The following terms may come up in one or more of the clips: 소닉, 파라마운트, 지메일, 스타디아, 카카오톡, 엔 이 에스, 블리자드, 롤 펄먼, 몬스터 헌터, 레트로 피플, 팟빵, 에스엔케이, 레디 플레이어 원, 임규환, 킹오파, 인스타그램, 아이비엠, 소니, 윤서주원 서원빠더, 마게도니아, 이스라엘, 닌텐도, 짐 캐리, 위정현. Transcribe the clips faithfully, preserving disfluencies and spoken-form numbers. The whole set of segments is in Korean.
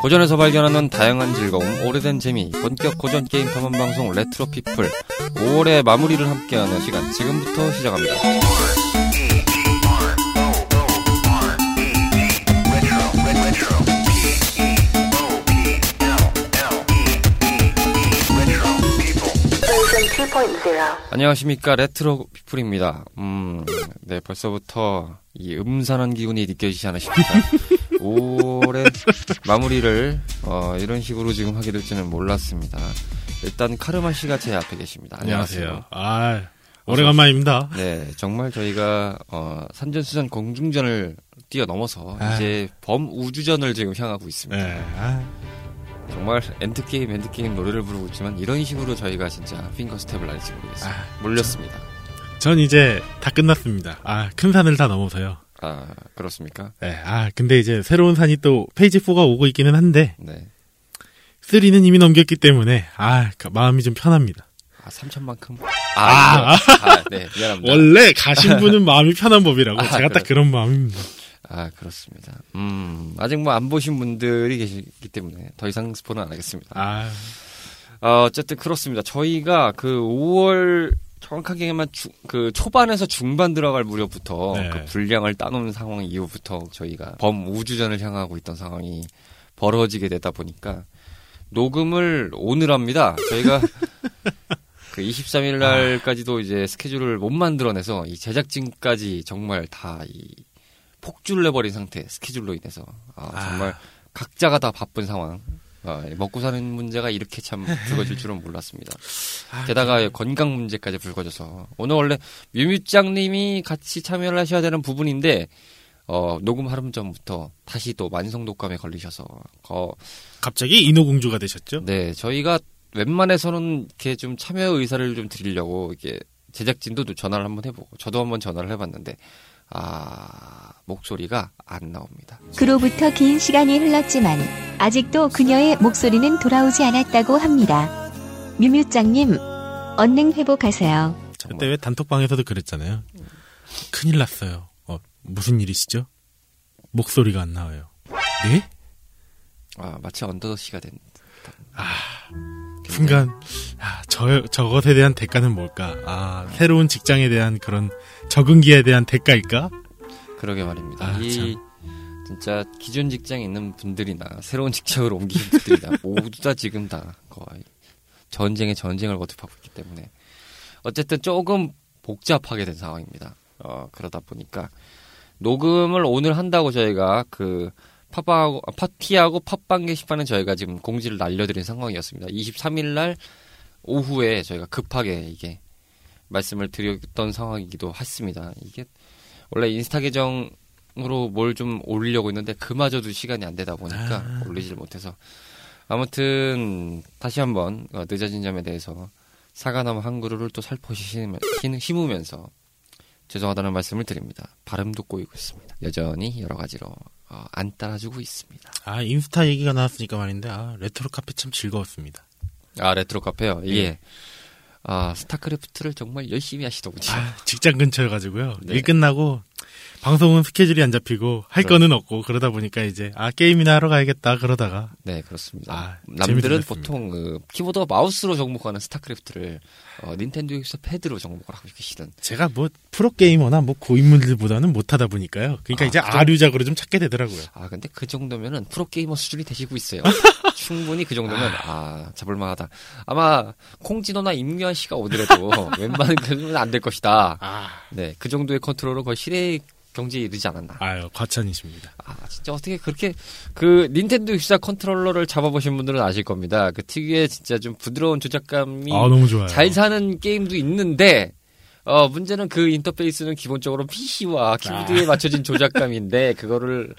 고전에서 발견하는 다양한 즐거움, 오래된 재미, 본격 고전 게임 탐험 방송 레트로 피플 오월의 마무리를 함께하는 시간 지금부터 시작합니다. 안녕하십니까, 레트로 피플입니다. 음, 네, 벌써부터 이 음산한 기운이 느껴지지 않으십니까? 올해 마무리를 어, 이런 식으로 지금 하게 될지는 몰랐습니다. 일단 까르마 씨가 제 앞에 계십니다. 안녕하세요. 안녕하세요. 아, 오래간만입니다. 네, 정말 저희가 어, 산전수전 공중전을 뛰어넘어서 아. 이제 범우주전을 지금 향하고 있습니다. 네. 아. 정말 엔드게임 엔드게임 노래를 부르고 있지만 이런 식으로 저희가 진짜 핑거스텝을 할지 모르겠어요. 아, 몰렸습니다. 전, 전 이제 다 끝났습니다. 아, 큰 산을 다 넘어서요. 아, 그렇습니까? 네. 아, 근데 이제 새로운 산이 또 페이지 사가 오고 있기는 한데 네. 삼는 이미 넘겼기 때문에 아, 마음이 좀 편합니다. 아, 삼천만큼? 아, 아, 아, 아 네. 미안합니다. 원래 가신 분은 마음이 편한 법이라고. 아, 제가 그렇군요. 딱 그런 마음입니다. 아, 그렇습니다. 음, 아직 뭐 안 보신 분들이 계시기 때문에 더 이상 스포는 안 하겠습니다. 아, 어, 어쨌든 그렇습니다. 저희가 그 오월 정확하게만 주, 그 초반에서 중반 들어갈 무렵부터 네. 그 분량을 따놓은 상황 이후부터 저희가 범우주전을 향하고 있던 상황이 벌어지게 되다 보니까 녹음을 오늘 합니다. 저희가 그 이십삼일 날까지도 이제 스케줄을 못 만들어내서 이 제작진까지 정말 다 이 폭주를 내버린 상태, 스케줄로 인해서 아, 정말 아. 각자가 다 바쁜 상황. 아, 먹고 사는 문제가 이렇게 참 불거질 줄은 몰랐습니다. 게다가 건강 문제까지 불거져서 오늘 원래 뮤뮤장님이 같이 참여를 하셔야 되는 부분인데 어, 녹음 하루 전부터 다시 또 만성독감에 걸리셔서 거... 갑자기 인어공주가 되셨죠? 네, 저희가 웬만해서는 이렇게 좀 참여 의사를 좀 드리려고 이게 제작진도 전화를 한번 해보고 저도 한번 전화를 해봤는데. 아, 목소리가 안 나옵니다. 그로부터 긴 시간이 흘렀지만 아직도 그녀의 목소리는 돌아오지 않았다고 합니다. 뮤뮤짱님, 언능 회복하세요. 그때 왜 단톡방에서도 그랬잖아요. 큰일 났어요. 어, 무슨 일이시죠? 목소리가 안 나와요. 네? 아, 마치 언더더시가 된 듯한. 아. 순간 아, 저, 저것에 대한 대가는 뭘까? 아, 새로운 직장에 대한 그런 적응기에 대한 대가일까? 그러게 말입니다. 아, 이 참. 진짜 기존 직장에 있는 분들이나 새로운 직장으로 옮기는 분들이나 모두 다 지금 다 거의 전쟁에 전쟁을 거듭하고 있기 때문에 어쨌든 조금 복잡하게 된 상황입니다. 어, 그러다 보니까 녹음을 오늘 한다고 저희가 그 팟빵하고, 파티하고 팟빵 게시판에 저희가 지금 공지를 날려드린 상황이었습니다. 이십삼일 날 오후에 저희가 급하게 이게 말씀을 드렸던 상황이기도 했습니다. 이게 원래 인스타 계정으로 뭘 좀 올리려고 했는데 그마저도 시간이 안 되다 보니까 아... 올리질 못해서 아무튼 다시 한번 늦어진 점에 대해서 사과나무 한 그루를 또 살포시 심으면서 죄송하다는 말씀을 드립니다. 발음도 꼬이고 있습니다. 여전히 여러 가지로 어, 안 따라주고 있습니다. 아, 인스타 얘기가 나왔으니까 말인데 아, 레트로 카페 참 즐거웠습니다. 아, 레트로 카페요? 네. 예. 아, 스타크래프트를 정말 열심히 하시더군요. 아, 직장 근처여가지고요. 네. 일 끝나고 방송은 스케줄이 안 잡히고 할 그렇... 거는 없고 그러다 보니까 이제 아, 게임이나 하러 가야겠다 그러다가 네, 그렇습니다. 아, 남들은 보통 그 키보드와 마우스로 정복하는 스타크래프트를 어, 닌텐도 육십사 패드로 정복을 하고 계시던 제가 뭐 프로게이머나 뭐 고인물들보다는 못하다 보니까요. 그러니까 아, 이제 그럼... 아류작으로 좀 찾게 되더라고요. 아, 근데 그 정도면은 프로게이머 수준이 되시고 있어요. 충분히 그 정도면 아, 잡을만하다. 아마 콩진호나 임규환 씨가 오더라도 웬만한 그건 안 될 것이다. 아. 네, 그 정도의 컨트롤로 거의 실의 경지에 이르지 않았나. 아유, 과찬이십니다. 아, 진짜 어떻게 그렇게 그 닌텐도 육십사 컨트롤러를 잡아보신 분들은 아실 겁니다. 그 특유의 진짜 좀 부드러운 조작감이 아, 너무 좋아요. 잘 사는 게임도 있는데 어, 문제는 그 인터페이스는 기본적으로 피씨와 키보드에 아. 맞춰진 조작감인데 그거를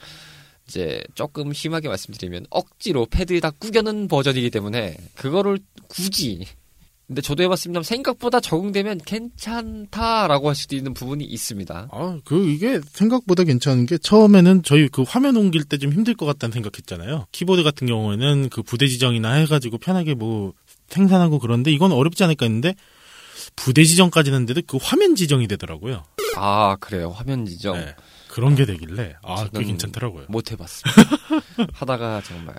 이제 조금 심하게 말씀드리면 억지로 패드에다 꾸겨는 버전이기 때문에 그거를 굳이 근데 저도 해봤습니다만 생각보다 적응되면 괜찮다라고 할 수도 있는 부분이 있습니다. 아, 그 이게 생각보다 괜찮은 게 처음에는 저희 그 화면 옮길 때 좀 힘들 것 같다는 생각했잖아요. 키보드 같은 경우에는 그 부대 지정이나 해가지고 편하게 뭐 생산하고 그런데 이건 어렵지 않을까 했는데 부대 지정까지는 데도 그 화면 지정이 되더라고요. 아, 그래요. 화면 지정. 네. 그런 게 되길래 아 꽤 괜찮더라고요. 못 해봤습니다. 하다가 정말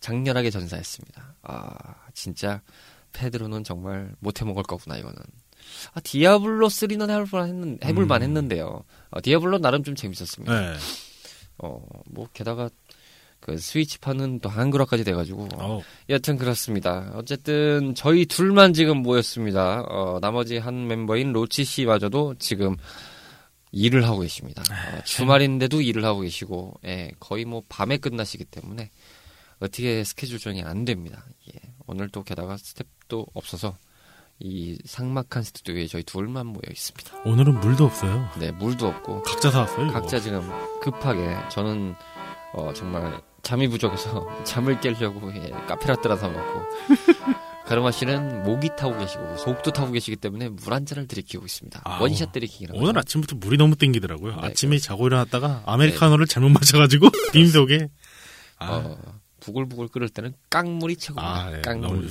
장렬하게 전사했습니다. 아 진짜 패드로는 정말 못 해먹을 거구나 이거는. 아 디아블로 쓰리는 해볼만 했는 해볼만 음. 했는데요. 아, 디아블로 나름 좀 재밌었습니다. 네. 어뭐 게다가 그 스위치판은 또 한글화까지 돼가지고 어. 여튼 그렇습니다. 어쨌든 저희 둘만 지금 모였습니다. 어, 나머지 한 멤버인 로치 씨마저도 지금 일을 하고 계십니다. 어, 주말인데도 일을 하고 계시고 예, 거의 뭐 밤에 끝나시기 때문에 어떻게 스케줄 조정이 안 됩니다. 예, 오늘 또 게다가 스텝도 없어서 이 삭막한 스튜디오에 저희 둘만 모여 있습니다. 오늘은 물도 없어요. 네, 물도 없고 각자 사왔어요. 각자 지금 급하게 저는 어, 정말 잠이 부족해서 잠을 깨려고 예, 카페라떼라 사 먹고 가르마 씨는 목이 타고 계시고 속도 타고 계시기 때문에 물 한 잔을 들이키고 있습니다. 아, 원샷 들이키기라고. 오늘 아침부터 물이 너무 땡기더라고요. 네, 아침에 그래서. 자고 일어났다가 아메리카노를 네. 잘못 마셔가지고 님 속에 아. 어, 부글부글 끓을 때는 깡물이 최고입니다. 아, 네, 깡물.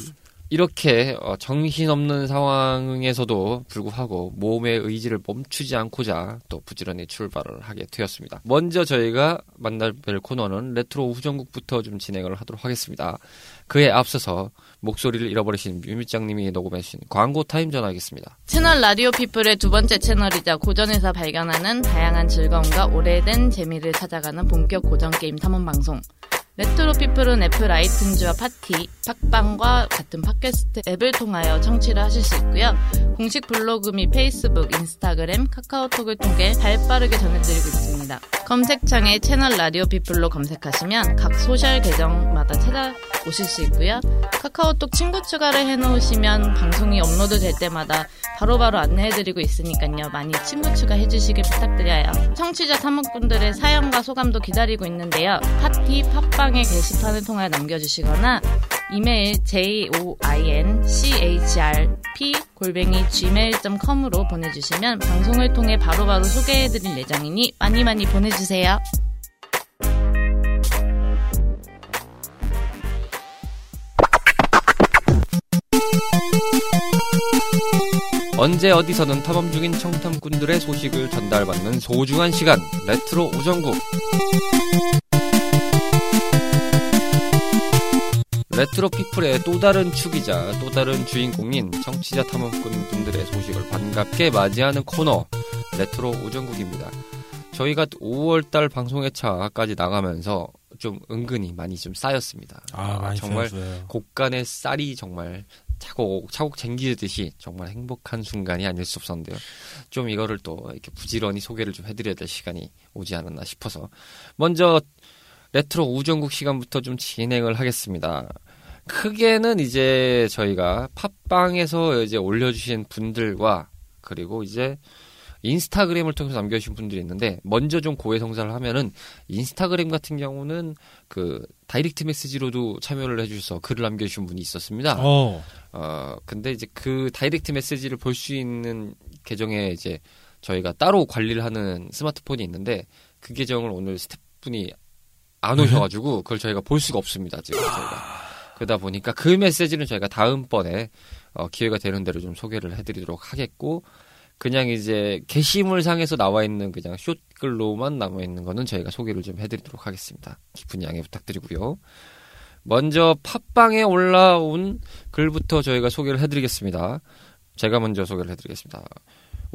이렇게 어, 정신없는 상황에서도 불구하고 몸의 의지를 멈추지 않고자 또 부지런히 출발을 하게 되었습니다. 먼저 저희가 만날 뵐 코너는 레트로 후전국부터 좀 진행을 하도록 하겠습니다. 그에 앞서서 목소리를 잃어버리신 뮤뮤장님이 녹음해주신 광고 타임 전하겠습니다. 채널 라디오 피플의 두 번째 채널이자 고전에서 발견하는 다양한 즐거움과 오래된 재미를 찾아가는 본격 고전 게임 탐험 방송. 레트로 피플은 애플 아이튠즈와 파티, 팟빵과 같은 팟캐스트 앱을 통하여 청취를 하실 수 있고요. 공식 블로그 및 페이스북, 인스타그램, 카카오톡을 통해 발빠르게 전해드리고 있습니다. 검색창에 채널 라디오 피플로 검색하시면 각 소셜 계정마다 찾아오실 수 있고요. 카카오톡 친구 추가를 해놓으시면 방송이 업로드 될 때마다 바로바로 안내해드리고 있으니까요. 많이 친구 추가해주시길 부탁드려요. 청취자 사목분들의 사연과 소감도 기다리고 있는데요. 파티, 팟빵 의 게시판을 통해 남겨주시거나 이메일 제이오아이엔씨에이치알피 골뱅이 지메일 닷컴으로 보내주시면 방송을 통해 바로바로 소개해드릴 예정이니 많이 많이 보내주세요. 언제 어디서든 탐험 중인 청탐꾼들의 소식을 전달받는 소중한 시간 레트로 오전국 레트로 피플의 또 다른 축이자 또 다른 주인공인 청취자 탐험꾼 분들의 소식을 반갑게 맞이하는 코너 레트로 오전국입니다. 저희가 오월달 방송회차까지 나가면서 좀 은근히 많이 좀 쌓였습니다. 아, 많이 정말 쌓였어요. 곡간의 쌀이 정말 차곡 차곡 쟁기듯이 정말 행복한 순간이 아닐 수 없었는데요. 좀 이거를 또 이렇게 부지런히 소개를 좀 해드려야 될 시간이 오지 않았나 싶어서 먼저 레트로 우정국 시간부터 좀 진행을 하겠습니다. 크게는 이제 저희가 팟빵에서 이제 올려주신 분들과 그리고 이제 인스타그램을 통해서 남겨주신 분들이 있는데 먼저 좀 고해성사를 하면은 인스타그램 같은 경우는 그 다이렉트 메시지로도 참여를 해주셔서 글을 남겨주신 분이 있었습니다. 어. 어 근데 이제 그 다이렉트 메시지를 볼 수 있는 계정에 이제 저희가 따로 관리를 하는 스마트폰이 있는데 그 계정을 오늘 스태프분이 안 오셔가지고 그걸 저희가 볼 수가 없습니다. 지금 저희가 그러다 보니까 그 메시지는 저희가 다음번에 어, 기회가 되는 대로 좀 소개를 해드리도록 하겠고 그냥 이제 게시물 상에서 나와 있는 그냥 숏글로만 남아 있는 거는 저희가 소개를 좀 해드리도록 하겠습니다. 깊은 양해 부탁드리고요. 먼저 팟빵에 올라온 글부터 저희가 소개를 해드리겠습니다. 제가 먼저 소개를 해드리겠습니다.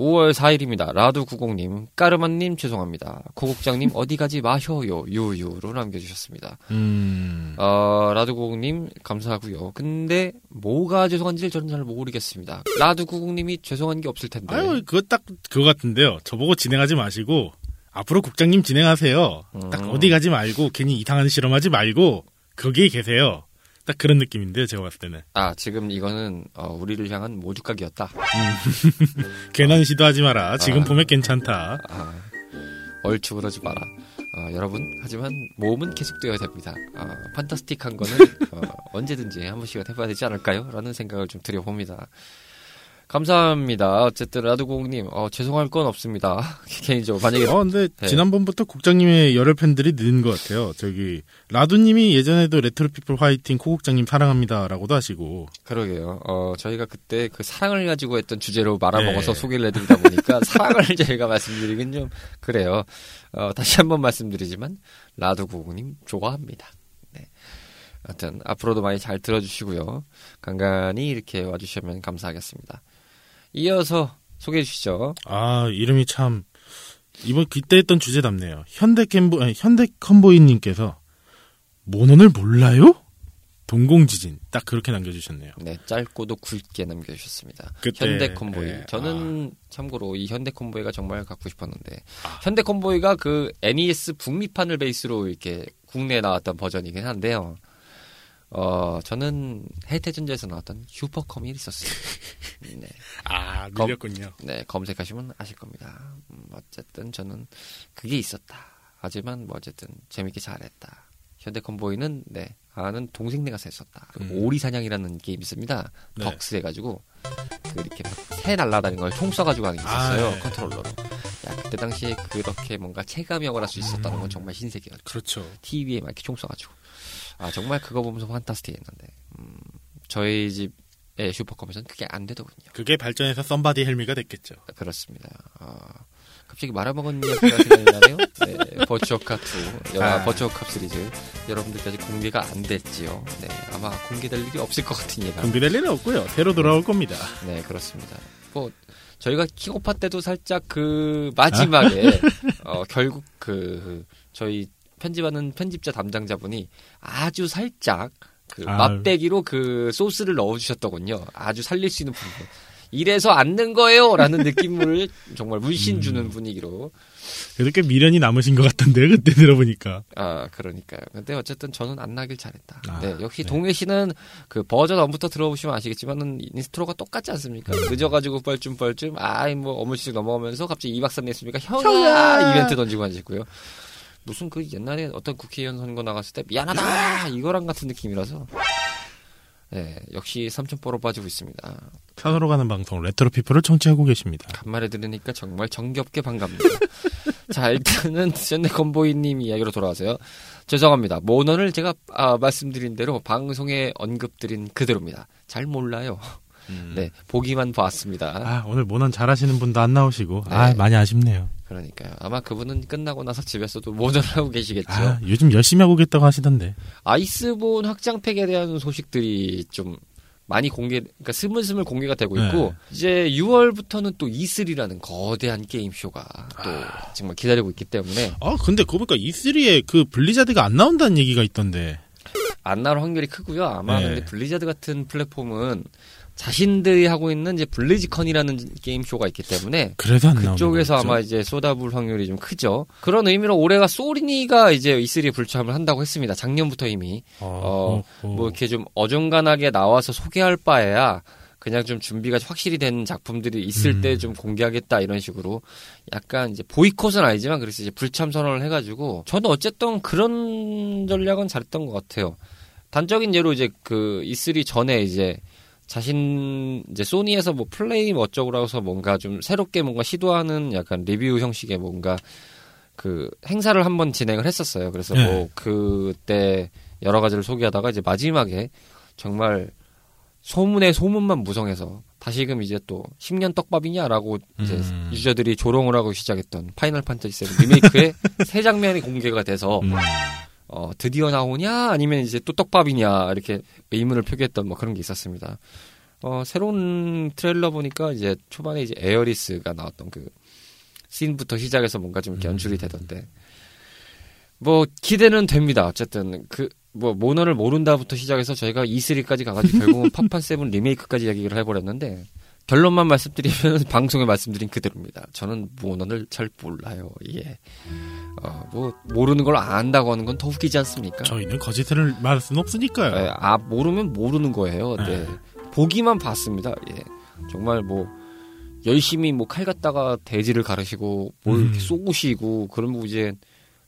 오월 사일입니다. 라두구공님, 까르마님 죄송합니다. 고국장님 어디 가지 마셔요. 유유로 남겨주셨습니다. 음... 어, 라두구공님 감사하고요. 근데 뭐가 죄송한지 저는 잘 모르겠습니다. 라두구공님이 죄송한 게 없을 텐데. 아유, 그거 딱 그거 같은데요. 저보고 진행하지 마시고 앞으로 국장님 진행하세요. 음... 딱 어디 가지 말고 괜히 이상한 실험하지 말고 거기에 계세요. 딱 그런 느낌인데요, 제가 봤을 때는. 아, 지금 이거는 어, 우리를 향한 모주각이었다. 괜한 시도하지 마라. 지금 아, 보면 괜찮다. 아, 얼추 그러지 마라. 어, 여러분, 하지만 모험은 계속되어야 됩니다. 어, 판타스틱한 거는 어, 언제든지 한 번씩은 해봐야 되지 않을까요? 라는 생각을 좀 드려봅니다. 감사합니다. 어쨌든 라두공님, 어, 죄송할 건 없습니다. 개인적으로 만약에. 어, 근데 네. 지난번부터 국장님의 열혈 팬들이 는 것 같아요. 저기 라두님이 예전에도 레트로 피플 화이팅, 코국장님 사랑합니다라고도 하시고. 그러게요. 어, 저희가 그때 그 사랑을 가지고 했던 주제로 말아먹어서 네. 소개를 해드리다 보니까 사랑을 저희가 말씀드리긴 좀 그래요. 어, 다시 한번 말씀드리지만 라두공님 좋아합니다. 하여튼 앞으로도 많이 잘 들어주시고요. 간간히 이렇게 와주시면 감사하겠습니다. 이어서 소개해 주시죠. 아, 이름이 참 이번 그때 했던 주제답네요. 현대 컴보 아니, 현대 컴보이님께서 모논을 몰라요? 동공지진 딱 그렇게 남겨주셨네요. 네, 짧고도 굵게 남겨주셨습니다. 그때, 현대 컴보이. 네, 저는 아. 참고로 이 현대 컴보이가 정말 갖고 싶었는데 아. 현대 컴보이가 그 엔 이 에스 북미판을 베이스로 이렇게 국내에 나왔던 버전이긴 한데요. 어, 저는 해태전자에서 나왔던 슈퍼컴이 있었어요. 네. 아, 밀렸군요. 검, 네, 검색하시면 아실 겁니다. 음, 어쨌든 저는 그게 있었다. 하지만 뭐 어쨌든 재밌게 잘했다. 현대 컴보이는 네, 아는 동생네가 샜었다. 음. 오리사냥이라는 게임 있습니다. 네. 덕스 해가지고 그 이렇게 새 날아다니는 걸 총 쏴가지고 하는 게 있었어요. 아, 네. 컨트롤러로. 야, 그때 당시에 그렇게 뭔가 체감형을 할 수 있었다는 건 정말 신세계였죠. 그렇죠. 티비에 막 이렇게 총 쏴가지고. 아, 정말 그거 보면서 판타스틱했는데 음, 저희 집의 슈퍼컴에서는 그게 안 되더군요. 그게 발전해서 썸바디 헬미가 됐겠죠. 그렇습니다. 아, 갑자기 말아먹은 이야기가 생각이 나네요. 네, 버추어캅 투, 영화 아. 버추어캅 시리즈 여러분들까지 공개가 안 됐지요. 네, 아마 공개될 일이 없을 것 같은 얘기가 공개될 일은 없고요. 새로 돌아올 겁니다. 네, 그렇습니다. 뭐 저희가 킹오파 때도 살짝 그 마지막에 아? 어, 결국 그 저희 편집하는 편집자 담당자분이 아주 살짝 그 맛배기로 그 소스를 넣어주셨더군요. 아주 살릴 수 있는 부분. 이래서 안 넣은 거예요! 라는 느낌을 정말 물씬 주는 음. 분위기로. 이렇게 미련이 남으신 것 같던데요, 그때 들어보니까. 아, 그러니까요. 근데 어쨌든 저는 안 나길 잘했다. 아, 네, 역시 네. 동해 씨는 그 버전 원부터 들어보시면 아시겠지만은 인스트로가 똑같지 않습니까? 늦어가지고 뻘쭘뻘쭘, 아이, 뭐, 어물씩 넘어오면서 갑자기 이 박 삼 일 했으니까 형아! 이벤트 던지고 앉았고요. 무슨 그 옛날에 어떤 국회의원 선거 나갔을 때 미안하다 이거랑 같은 느낌이라서 네, 역시 삼천포로 빠지고 있습니다. 산으로 가는 방송 레트로피플을 청취하고 계십니다. 간만에 들으니까 정말 정겹게 반갑니다. 자, 일단은 현대 컴보이님 이야기로 돌아와서요. 죄송합니다. 모논을 제가 아, 말씀드린 대로 방송에 언급드린 그대로입니다. 잘 몰라요. 음. 네, 보기만 봤습니다. 아, 오늘 모논 잘하시는 분도 안 나오시고 네. 아, 많이 아쉽네요. 그러니까요. 아마 그분은 끝나고 나서 집에서도 모전을 하고 계시겠죠. 아, 요즘 열심히 하고 계시다고 하시던데. 아이스본 확장팩에 대한 소식들이 좀 많이 공개, 그러니까 스물스물 공개가 되고 있고, 네. 이제 유월부터는 또 이 쓰리라는 거대한 게임쇼가 또 아. 정말 기다리고 있기 때문에. 아, 근데 그거 보니까 이 쓰리에 그 블리자드가 안 나온다는 얘기가 있던데. 안 나올 확률이 크고요. 아마 네. 근데 블리자드 같은 플랫폼은 자신들이 하고 있는 이제 블리즈컨이라는 게임쇼가 있기 때문에 그래서 그쪽에서 아마 이제 쏟아부을 확률이 좀 크죠. 그런 의미로 올해가 소니가 이제 이 쓰리에 불참을 한다고 했습니다. 작년부터 이미. 아, 어, 어, 어. 뭐 이렇게 좀 어정간하게 나와서 소개할 바에야 그냥 좀 준비가 확실히 된 작품들이 있을 음. 때 좀 공개하겠다 이런 식으로 약간 이제 보이콧은 아니지만 그래서 이제 불참 선언을 해가지고 저는 어쨌든 그런 전략은 잘했던 것 같아요. 단적인 예로 이제 그 이 쓰리 전에 이제 자신 이제 소니에서 뭐 플레임 어쩌고라고 해서 뭔가 좀 새롭게 뭔가 시도하는 약간 리뷰 형식의 뭔가 그 행사를 한번 진행을 했었어요. 그래서 네. 뭐 그때 여러 가지를 소개하다가 이제 마지막에 정말 소문에 소문만 무성해서 다시금 이제 또 십 년 떡밥이냐라고 이제 음. 유저들이 조롱을 하고 시작했던 파이널 판타지 세븐 리메이크의 새 장면이 공개가 돼서 음. 어, 드디어 나오냐? 아니면 이제 또 떡밥이냐? 이렇게 의문을 표기했던 뭐 그런 게 있었습니다. 어, 새로운 트레일러 보니까 이제 초반에 이제 에어리스가 나왔던 그 씬부터 시작해서 뭔가 좀 이렇게 연출이 되던데. 뭐, 기대는 됩니다. 어쨌든, 그, 뭐, 모논을 모른다부터 시작해서 저희가 이 쓰리까지 가가지고 결국은 파판 세븐 리메이크까지 이야기를 해버렸는데, 결론만 말씀드리면 방송에 말씀드린 그대로입니다. 저는 모논을 잘 몰라요. 예. 어, 뭐 모르는 걸 안다고 하는 건 더 웃기지 않습니까? 저희는 거짓을 말할 수는 없으니까요. 네, 아 모르면 모르는 거예요. 네. 보기만 봤습니다. 예. 정말 뭐 열심히 뭐 칼 갖다가 돼지를 가르시고 뭘 음. 쏘고시고 그런 뭐 이제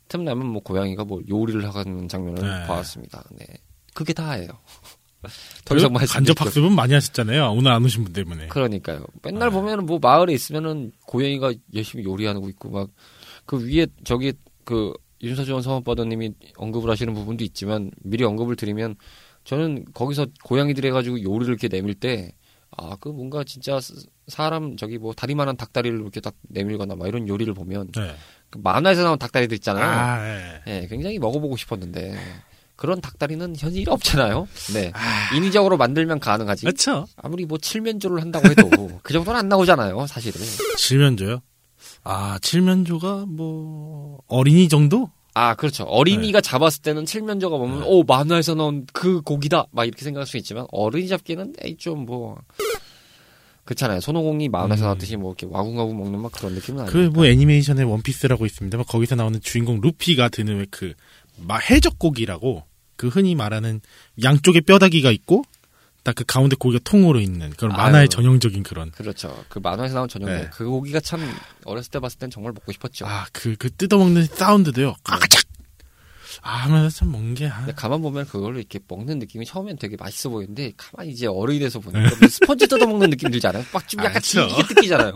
틈나면 뭐 고양이가 뭐 요리를 하는 장면을 네. 봤습니다. 네. 그게 다예요. 더 이상 그 간접 학습은 많이 하셨잖아요. 오늘 안 오신 분 때문에. 그러니까요. 맨날 아. 보면은 뭐 마을에 있으면은 고양이가 열심히 요리하고 있고 막 그 위에 저기 그 윤서주원 서원빠더님이 언급을 하시는 부분도 있지만 미리 언급을 드리면 저는 거기서 고양이들 해가지고 요리를 이렇게 내밀 때 아, 그 뭔가 진짜 사람 저기 뭐 다리만한 닭다리를 이렇게 딱 내밀거나 막 이런 요리를 보면 네. 그 만화에서 나온 닭다리들 있잖아요. 아, 네. 네, 굉장히 먹어보고 싶었는데. 그런 닭다리는 현실이 없잖아요. 네. 아... 인위적으로 만들면 가능하지. 그렇죠. 아무리 뭐 칠면조를 한다고 해도 그 정도는 안 나오잖아요, 사실은. 칠면조요? 아, 칠면조가 뭐 어린이 정도? 아, 그렇죠. 어린이가 네. 잡았을 때는 칠면조가 보면 네. 오, 만화에서 나온 그 고기다. 막 이렇게 생각할 수 있지만 어린이 잡기는 에이 좀 뭐 그렇잖아요. 손오공이 만화에서 음. 나왔듯이 뭐 이렇게 와구와구 먹는 막 그런 느낌은 아니에요. 그 뭐 애니메이션의 원피스라고 있습니다. 막 거기서 나오는 주인공 루피가 드는 그 막 해적고기라고 그 흔히 말하는 양쪽에 뼈다귀가 있고 딱 그 가운데 고기가 통으로 있는 그런 만화의 아유, 전형적인 그런 그렇죠. 그 만화에서 나온 전형적 네. 그 고기가 참 어렸을 때 봤을 땐 정말 먹고 싶었죠. 아, 그, 그 뜯어먹는 사운드도요. 까짝 아, 하면서 참 먹는 게 아. 가만 보면 그걸로 이렇게 먹는 느낌이 처음엔 되게 맛있어 보이는데 가만히 이제 어른이 돼서 보니까 네. 스펀지 뜯어먹는 느낌 들지 않아요? 막 좀 약간 질기게 아, 뜯기잖아요.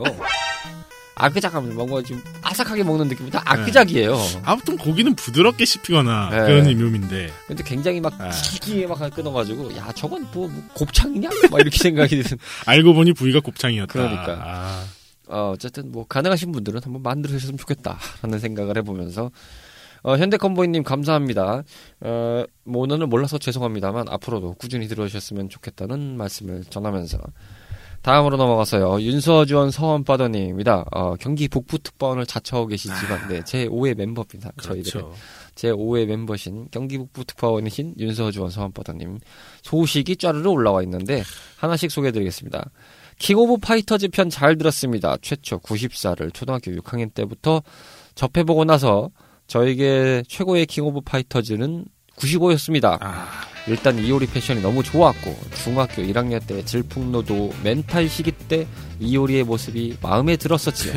아크작하면 뭔가 좀 아삭하게 먹는 느낌이 다 아크작이에요. 네. 아무튼 고기는 부드럽게 씹히거나 네. 그런 이묘인데 근데 굉장히 막 기기에 막 끊어가지고 야 저건 뭐, 뭐 곱창이냐? 막 이렇게 생각이 드는. 알고 보니 부위가 곱창이었다. 그러니까. 아. 어, 어쨌든 뭐 가능하신 분들은 한번 만들으셨으면 좋겠다라는 생각을 해보면서 어, 현대 컴보이님 감사합니다. 어, 뭐 오늘은 몰라서 죄송합니다만 앞으로도 꾸준히 들어주셨으면 좋겠다는 말씀을 전하면서. 다음으로 넘어가서요. 윤서주원 서원빠더님입니다. 어, 경기 북부특파원을 자처하고 계시지만 아... 네, 제오의 멤버입니다. 그렇죠. 저희들 제오의 멤버신 경기 북부특파원이신 윤서주원 서원빠더님 소식이 쫘르르 올라와 있는데 하나씩 소개해드리겠습니다. 킹 오브 파이터즈 편 잘 들었습니다. 최초 구십사를 초등학교 육 학년 때부터 접해보고 나서 저에게 최고의 킹 오브 파이터즈는 구십오였습니다. 아... 일단 이효리 패션이 너무 좋았고 중학교 일 학년 때 질풍노도 멘탈 시기 때 이효리의 모습이 마음에 들었었지요.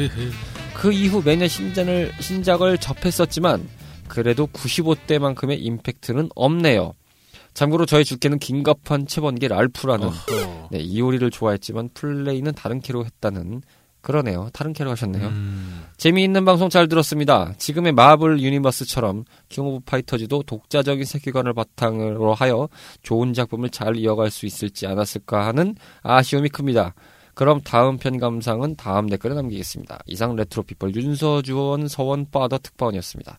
그 이후 매년 신전을, 신작을 접했었지만 그래도 구십오 대만큼의 임팩트는 없네요. 참고로 저의 주께는 긴갑한 채번개 랄프라는 네, 이효리를 좋아했지만 플레이는 다른 키로 했다는 그러네요. 다른 캐로 하셨네요. 음... 재미있는 방송 잘 들었습니다. 지금의 마블 유니버스처럼 킹 오브 파이터즈도 독자적인 세계관을 바탕으로 하여 좋은 작품을 잘 이어갈 수 있을지 않았을까 하는 아쉬움이 큽니다. 그럼 다음 편 감상은 다음 댓글에 남기겠습니다. 이상 레트로 피플 윤서주원 서원빠더 특파원이었습니다.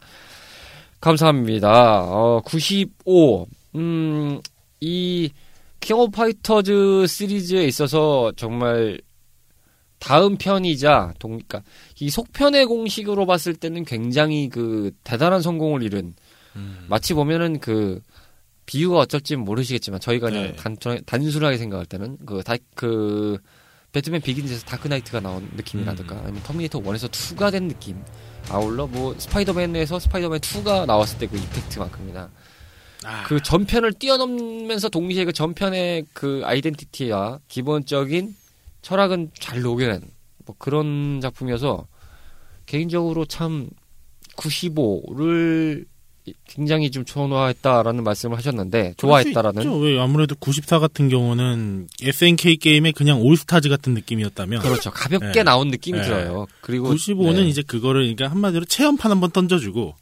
감사합니다. 어, 구십오. 음, 이 킹 오브 파이터즈 시리즈에 있어서 정말 다음 편이자 동, 그러니까 이 속편의 공식으로 봤을 때는 굉장히 그 대단한 성공을 이룬 음. 마치 보면은 그 비유가 어쩔지 모르시겠지만 저희가 그냥 네. 단순하게, 단순하게 생각할 때는 그, 다, 그 배트맨 비긴즈에서 다크나이트가 나온 느낌이라든가 음. 아니면 터미네이터 일에서 이가 된 느낌 아울러 뭐 스파이더맨에서 스파이더맨 이가 나왔을 때 그 이펙트만큼이나 아. 그 전편을 뛰어넘으면서 동시에 그 전편의 그 아이덴티티와 기본적인 철학은 잘 녹여낸 뭐 그런 작품이어서 개인적으로 참 구십오를 굉장히 좀 좋아했다라는 말씀을 하셨는데 좋아했다라는 왜 아무래도 구십사 같은 경우는 에스엔케이 게임의 그냥 올스타즈 같은 느낌이었다면 그렇죠 가볍게 네. 나온 느낌이 네. 들어요. 그리고 구십오는 네. 이제 그거를 그러니까 한마디로 체험판 한번 던져주고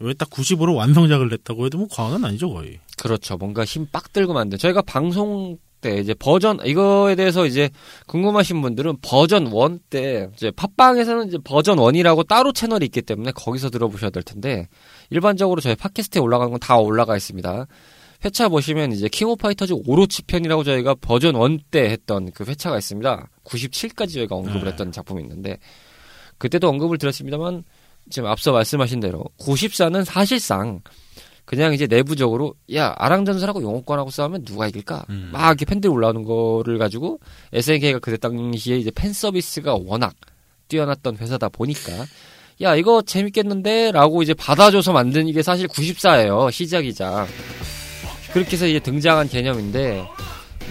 왜 딱 구십오로 완성작을 냈다고 해도 뭐 과언은 아니죠 거의. 그렇죠 뭔가 힘 빡 들고 만든 저희가 방송 때 이제 버전 이거에 대해서 이제 궁금하신 분들은 버전 일 때 이제 팟빵에서는 이제 버전 일이라고 따로 채널이 있기 때문에 거기서 들어보셔야 될 텐데 일반적으로 저희 팟캐스트에 올라간 건 다 올라가 있습니다. 회차 보시면 이제 킹 오브 파이터즈 오로치 편이라고 저희가 버전 일 때 했던 그 회차가 있습니다. 구십칠까지 저희가 언급을 했던 작품이 있는데 그때도 언급을 드렸습니다만 지금 앞서 말씀하신 대로 구십사는 사실상 그냥 이제 내부적으로 야 아랑전설하고 용호권하고 싸우면 누가 이길까 음. 막 이렇게 팬들이 올라오는 거를 가지고 에스엔케이가 그때 당시에 이제 팬 서비스가 워낙 뛰어났던 회사다 보니까 야 이거 재밌겠는데라고 이제 받아줘서 만든 이게 사실 구십사예요 시작이자 그렇게 해서 이제 등장한 개념인데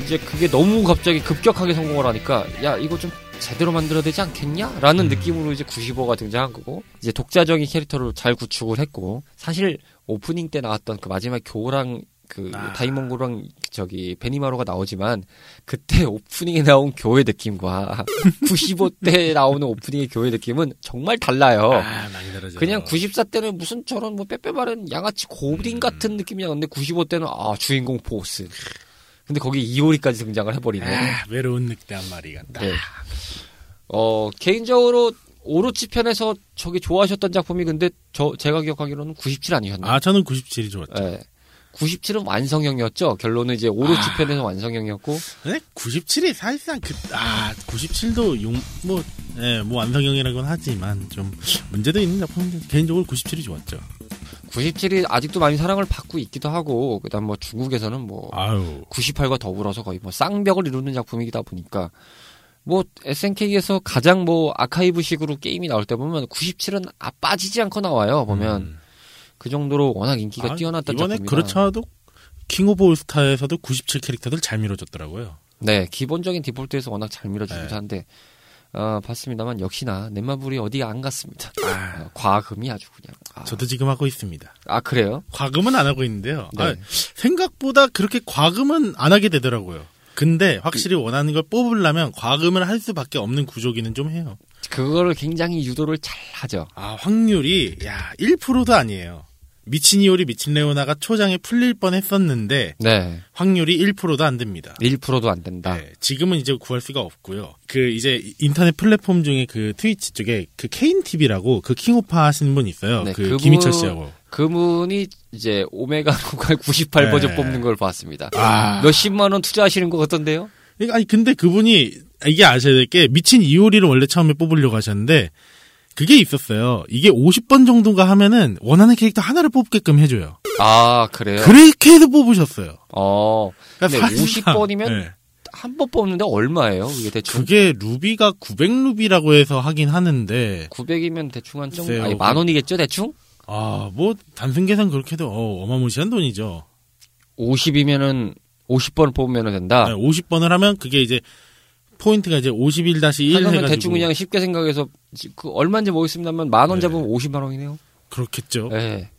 이제 그게 너무 갑자기 급격하게 성공을 하니까 야 이거 좀 제대로 만들어야 되지 않겠냐라는 음. 느낌으로 이제 구십오가 등장한 거고 이제 독자적인 캐릭터를 잘 구축을 했고 사실 오프닝 때 나왔던 그 마지막 교랑 그 아. 다이몽고랑 저기 베니마루가 나오지만 그때 오프닝에 나온 교회 느낌과 구십오 때 나오는 오프닝의 교회 느낌은 정말 달라요. 아, 많이 다르죠. 그냥 구십사 때는 무슨 저런 뭐 빼빼마른 양아치 고딩 음. 같은 느낌이었는데 구십오 때는 아 주인공 보스. 근데 거기 이효리까지 등장을 해버리네. 아, 외로운 늑대한 마리 같다. 네. 어, 개인적으로 오로치 편에서 저기 좋아하셨던 작품이 근데 저 제가 기억하기로는 구십칠 아니었나요? 아, 저는 구십칠이 좋았죠. 네. 구십칠은 완성형이었죠. 결론은 이제 오로치 아, 편에서 완성형이었고. 네, 구십칠이 사실상 그, 아, 구십칠도 용, 뭐, 예, 뭐 완성형이라고는 하지만 좀 문제도 있는 작품인데 개인적으로 구십칠이 좋았죠. 구십칠이 아직도 많이 사랑을 받고 있기도 하고, 그 다음 뭐 중국에서는 뭐, 아유. 구십팔과 더불어서 거의 뭐 쌍벽을 이루는 작품이다 보니까. 뭐 에스엔케이에서 가장 뭐 아카이브식으로 게임이 나올 때 보면 구십칠은 아, 빠지지 않고 나와요. 보면 음. 그 정도로 워낙 인기가 아, 뛰어났던 작품이다. 이번에 그렇잖아도 킹 오브 올스타에서도 구십칠 캐릭터들 잘 밀어줬더라고요. 네, 기본적인 디폴트에서 워낙 잘 밀어주기도 네. 한데 어, 봤습니다만 역시나 넷마블이 어디 안 갔습니다. 아. 어, 과금이 아주 그냥. 아. 저도 지금 하고 있습니다. 아 그래요? 과금은 안 하고 있는데요. 네. 아, 생각보다 그렇게 과금은 안 하게 되더라고요. 근데 확실히 원하는 걸 뽑으려면 과금을 할 수밖에 없는 구조기는 좀 해요. 그거를 굉장히 유도를 잘 하죠. 아 확률이 야 일 퍼센트도 아니에요. 미친 이오리 미친 레오나가 초장에 풀릴 뻔했었는데 네. 확률이 일 퍼센트도 안 됩니다. 일 퍼센트도 안 된다. 네, 지금은 이제 구할 수가 없고요. 그 이제 인터넷 플랫폼 중에 그 트위치 쪽에 그 케인 티비라고 그 킹오파 하시는 분 있어요. 네, 그, 그 김희철 씨하고. 그분이 이제 오메가 로갈 구십팔 버전 네. 뽑는 걸 봤습니다. 아. 몇십만 원 투자하시는 것 같던데요? 아니 근데 그분이 이게 아셔야 될 게 미친 이오리를 원래 처음에 뽑으려고 하셨는데 그게 있었어요. 이게 오십 번 정도가 하면은 원하는 캐릭터 하나를 뽑게끔 해줘요. 아 그래요? 그렇게 해서 뽑으셨어요. 어. 그러니까 근데 사실상, 오십 번이면 네. 한 번 뽑는데 얼마예요? 이게 대충? 그게 루비가 구백 루비라고 해서 하긴 하는데 구백이면 대충 한 점, 아니 만 원이겠죠 대충? 아, 뭐, 단순 계산 그렇게 해도, 어, 어마무시한 돈이죠. 오십이면은, 오십 번을 뽑으면 된다? 네, 오십 번을 하면 그게 이제, 포인트가 이제 오십일 다시 일 해가지고. 대충 그냥 쉽게 생각해서, 그, 얼마인지 모르겠습니다만, 만원 네. 잡으면 오십만 원이네요? 그렇겠죠. 네.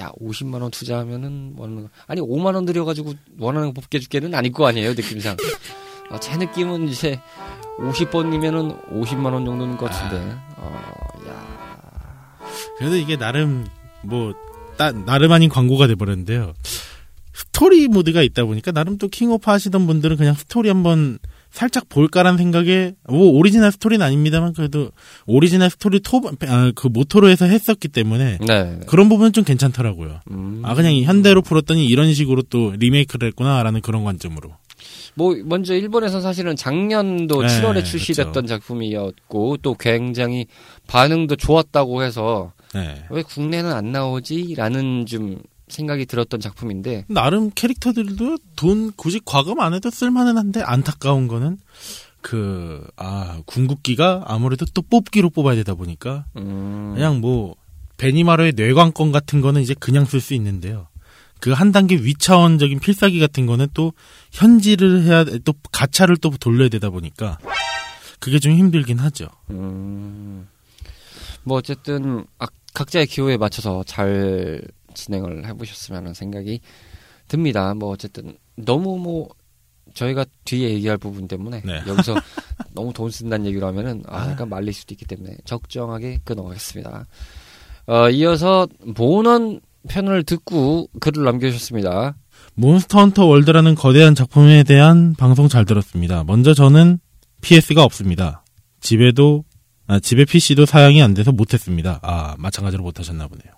야, 오십만 원 투자하면은, 원, 아니, 오만 원 들여가지고, 원하는 거 뽑게 해줄게는 아닐 거 아니에요, 느낌상. 아, 제 느낌은 이제, 오십 번이면은 오십만 원 정도인 것 같은데. 아. 어, 야. 그래도 이게 나름 뭐 따, 나름 아닌 광고가 돼버렸는데요. 스토리 모드가 있다 보니까 나름 또 킹오파 하시던 분들은 그냥 스토리 한번 살짝 볼까란 생각에 뭐 오리지널 스토리는 아닙니다만 그래도 오리지널 스토리 토, 아, 그 모토로 해서 했었기 때문에 네. 그런 부분은 좀 괜찮더라고요. 음. 아 그냥 현대로 풀었더니 이런 식으로 또 리메이크를 했구나라는 그런 관점으로. 뭐 먼저 일본에서 사실은 작년도 네, 칠월에 출시됐던 그렇죠. 작품이었고 또 굉장히 반응도 좋았다고 해서 네. 왜 국내는 안 나오지라는 좀 생각이 들었던 작품인데 나름 캐릭터들도 돈 굳이 과금 안 해도 쓸만은 한데 안타까운 거는 그 아 궁극기가 아무래도 또 뽑기로 뽑아야 되다 보니까 음. 그냥 뭐 베니마루의 뇌관권 같은 거는 이제 그냥 쓸 수 있는데요. 그 한 단계 위차원적인 필살기 같은 거는 또 현질을 해야 또 가차를 또 돌려야 되다 보니까 그게 좀 힘들긴 하죠. 음, 뭐 어쨌든 각자의 기호에 맞춰서 잘 진행을 해보셨으면 하는 생각이 듭니다. 뭐 어쨌든 너무 뭐 저희가 뒤에 얘기할 부분 때문에 네. 여기서 너무 돈 쓴다는 얘기로 하면은 아 약간 말릴 수도 있기 때문에 적정하게 끊어가겠습니다. 어, 이어서 모넌 편을 듣고 글을 남겨주셨습니다. 몬스터 헌터 월드라는 거대한 작품에 대한 방송 잘 들었습니다. 먼저 저는 피에스가 없습니다. 집에도 아, 집에 피씨도 사양이 안 돼서 못했습니다. 아 마찬가지로 못하셨나 보네요.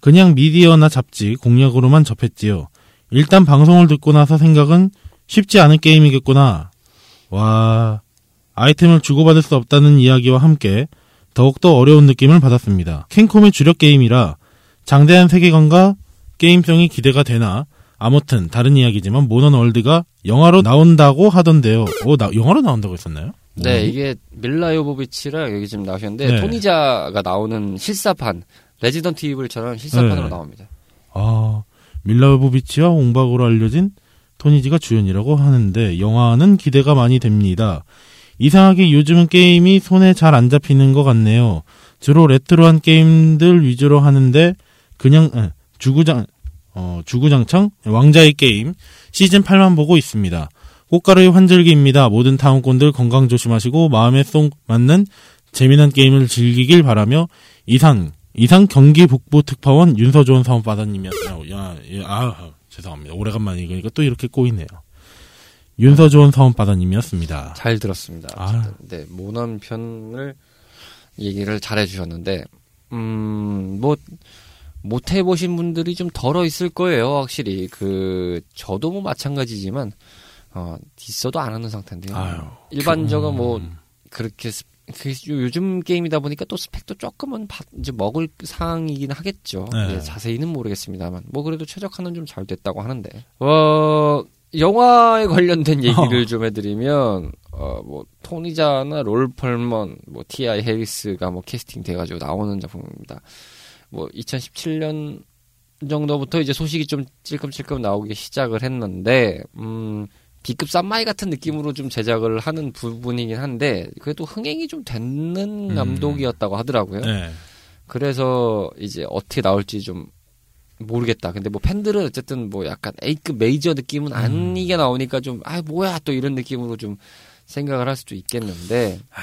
그냥 미디어나 잡지, 공략으로만 접했지요. 일단 방송을 듣고 나서 생각은 쉽지 않은 게임이겠구나. 와 아이템을 주고받을 수 없다는 이야기와 함께 더욱더 어려운 느낌을 받았습니다. 캔콤의 주력 게임이라 장대한 세계관과 게임성이 기대가 되나 아무튼 다른 이야기지만 모넌 월드가 영화로 나온다고 하던데요. 어, 나, 영화로 나온다고 했었나요? 뭐? 네, 이게 밀라 요보비치랑 여기 지금 나오셨는데 네. 토니자가 나오는 실사판 레지던트 이블처럼 실사판으로 네. 나옵니다. 아, 밀라 요보비치와 옹박으로 알려진 토니지가 주연이라고 하는데 영화는 기대가 많이 됩니다. 이상하게 요즘은 게임이 손에 잘 안 잡히는 것 같네요. 주로 레트로한 게임들 위주로 하는데 그냥 주구장 어, 주구장창 왕자의 게임 시즌 팔만 보고 있습니다. 꽃가루의 환절기입니다. 모든 타운꾼들 건강 조심하시고 마음에 쏙 맞는 재미난 게임을 즐기길 바라며 이상 이상 경기 북부 특파원 윤서주원 서원빠더님이었어요. 야, 야, 아, 죄송합니다. 오래간만에 읽으니까 또 이렇게 꼬이네요. 윤서주원 서원빠더님이었습니다. 잘 들었습니다. 아. 네, 모난 편을 얘기를 잘 해주셨는데, 음, 뭐, 못 해보신 분들이 좀 덜어 있을 거예요, 확실히. 그, 저도 뭐 마찬가지지만, 어, 있어도 안 하는 상태인데요. 아유, 일반적으로 뭐, 그렇게, 그, 요즘 게임이다 보니까 또 스펙도 조금은 받, 이제 먹을 상황이긴 하겠죠. 네. 네, 자세히는 모르겠습니다만. 뭐, 그래도 최적화는 좀 잘 됐다고 하는데. 어, 영화에 관련된 얘기를 어. 좀 해드리면, 어, 뭐, 토니자나 롤 펄먼, 뭐, 티아이 해리스가 뭐, 캐스팅 돼가지고 나오는 작품입니다. 뭐, 이천십칠 년 정도부터 이제 소식이 좀 찔끔찔끔 나오기 시작을 했는데, 음, B급 쌈마이 같은 느낌으로 좀 제작을 하는 부분이긴 한데, 그래도 흥행이 좀 되는 감독이었다고 하더라고요. 음. 네. 그래서 이제 어떻게 나올지 좀, 모르겠다. 근데 뭐 팬들은 어쨌든 뭐 약간 A급 메이저 느낌은 아니게 나오니까 좀, 아, 뭐야, 또 이런 느낌으로 좀 생각을 할 수도 있겠는데. 아,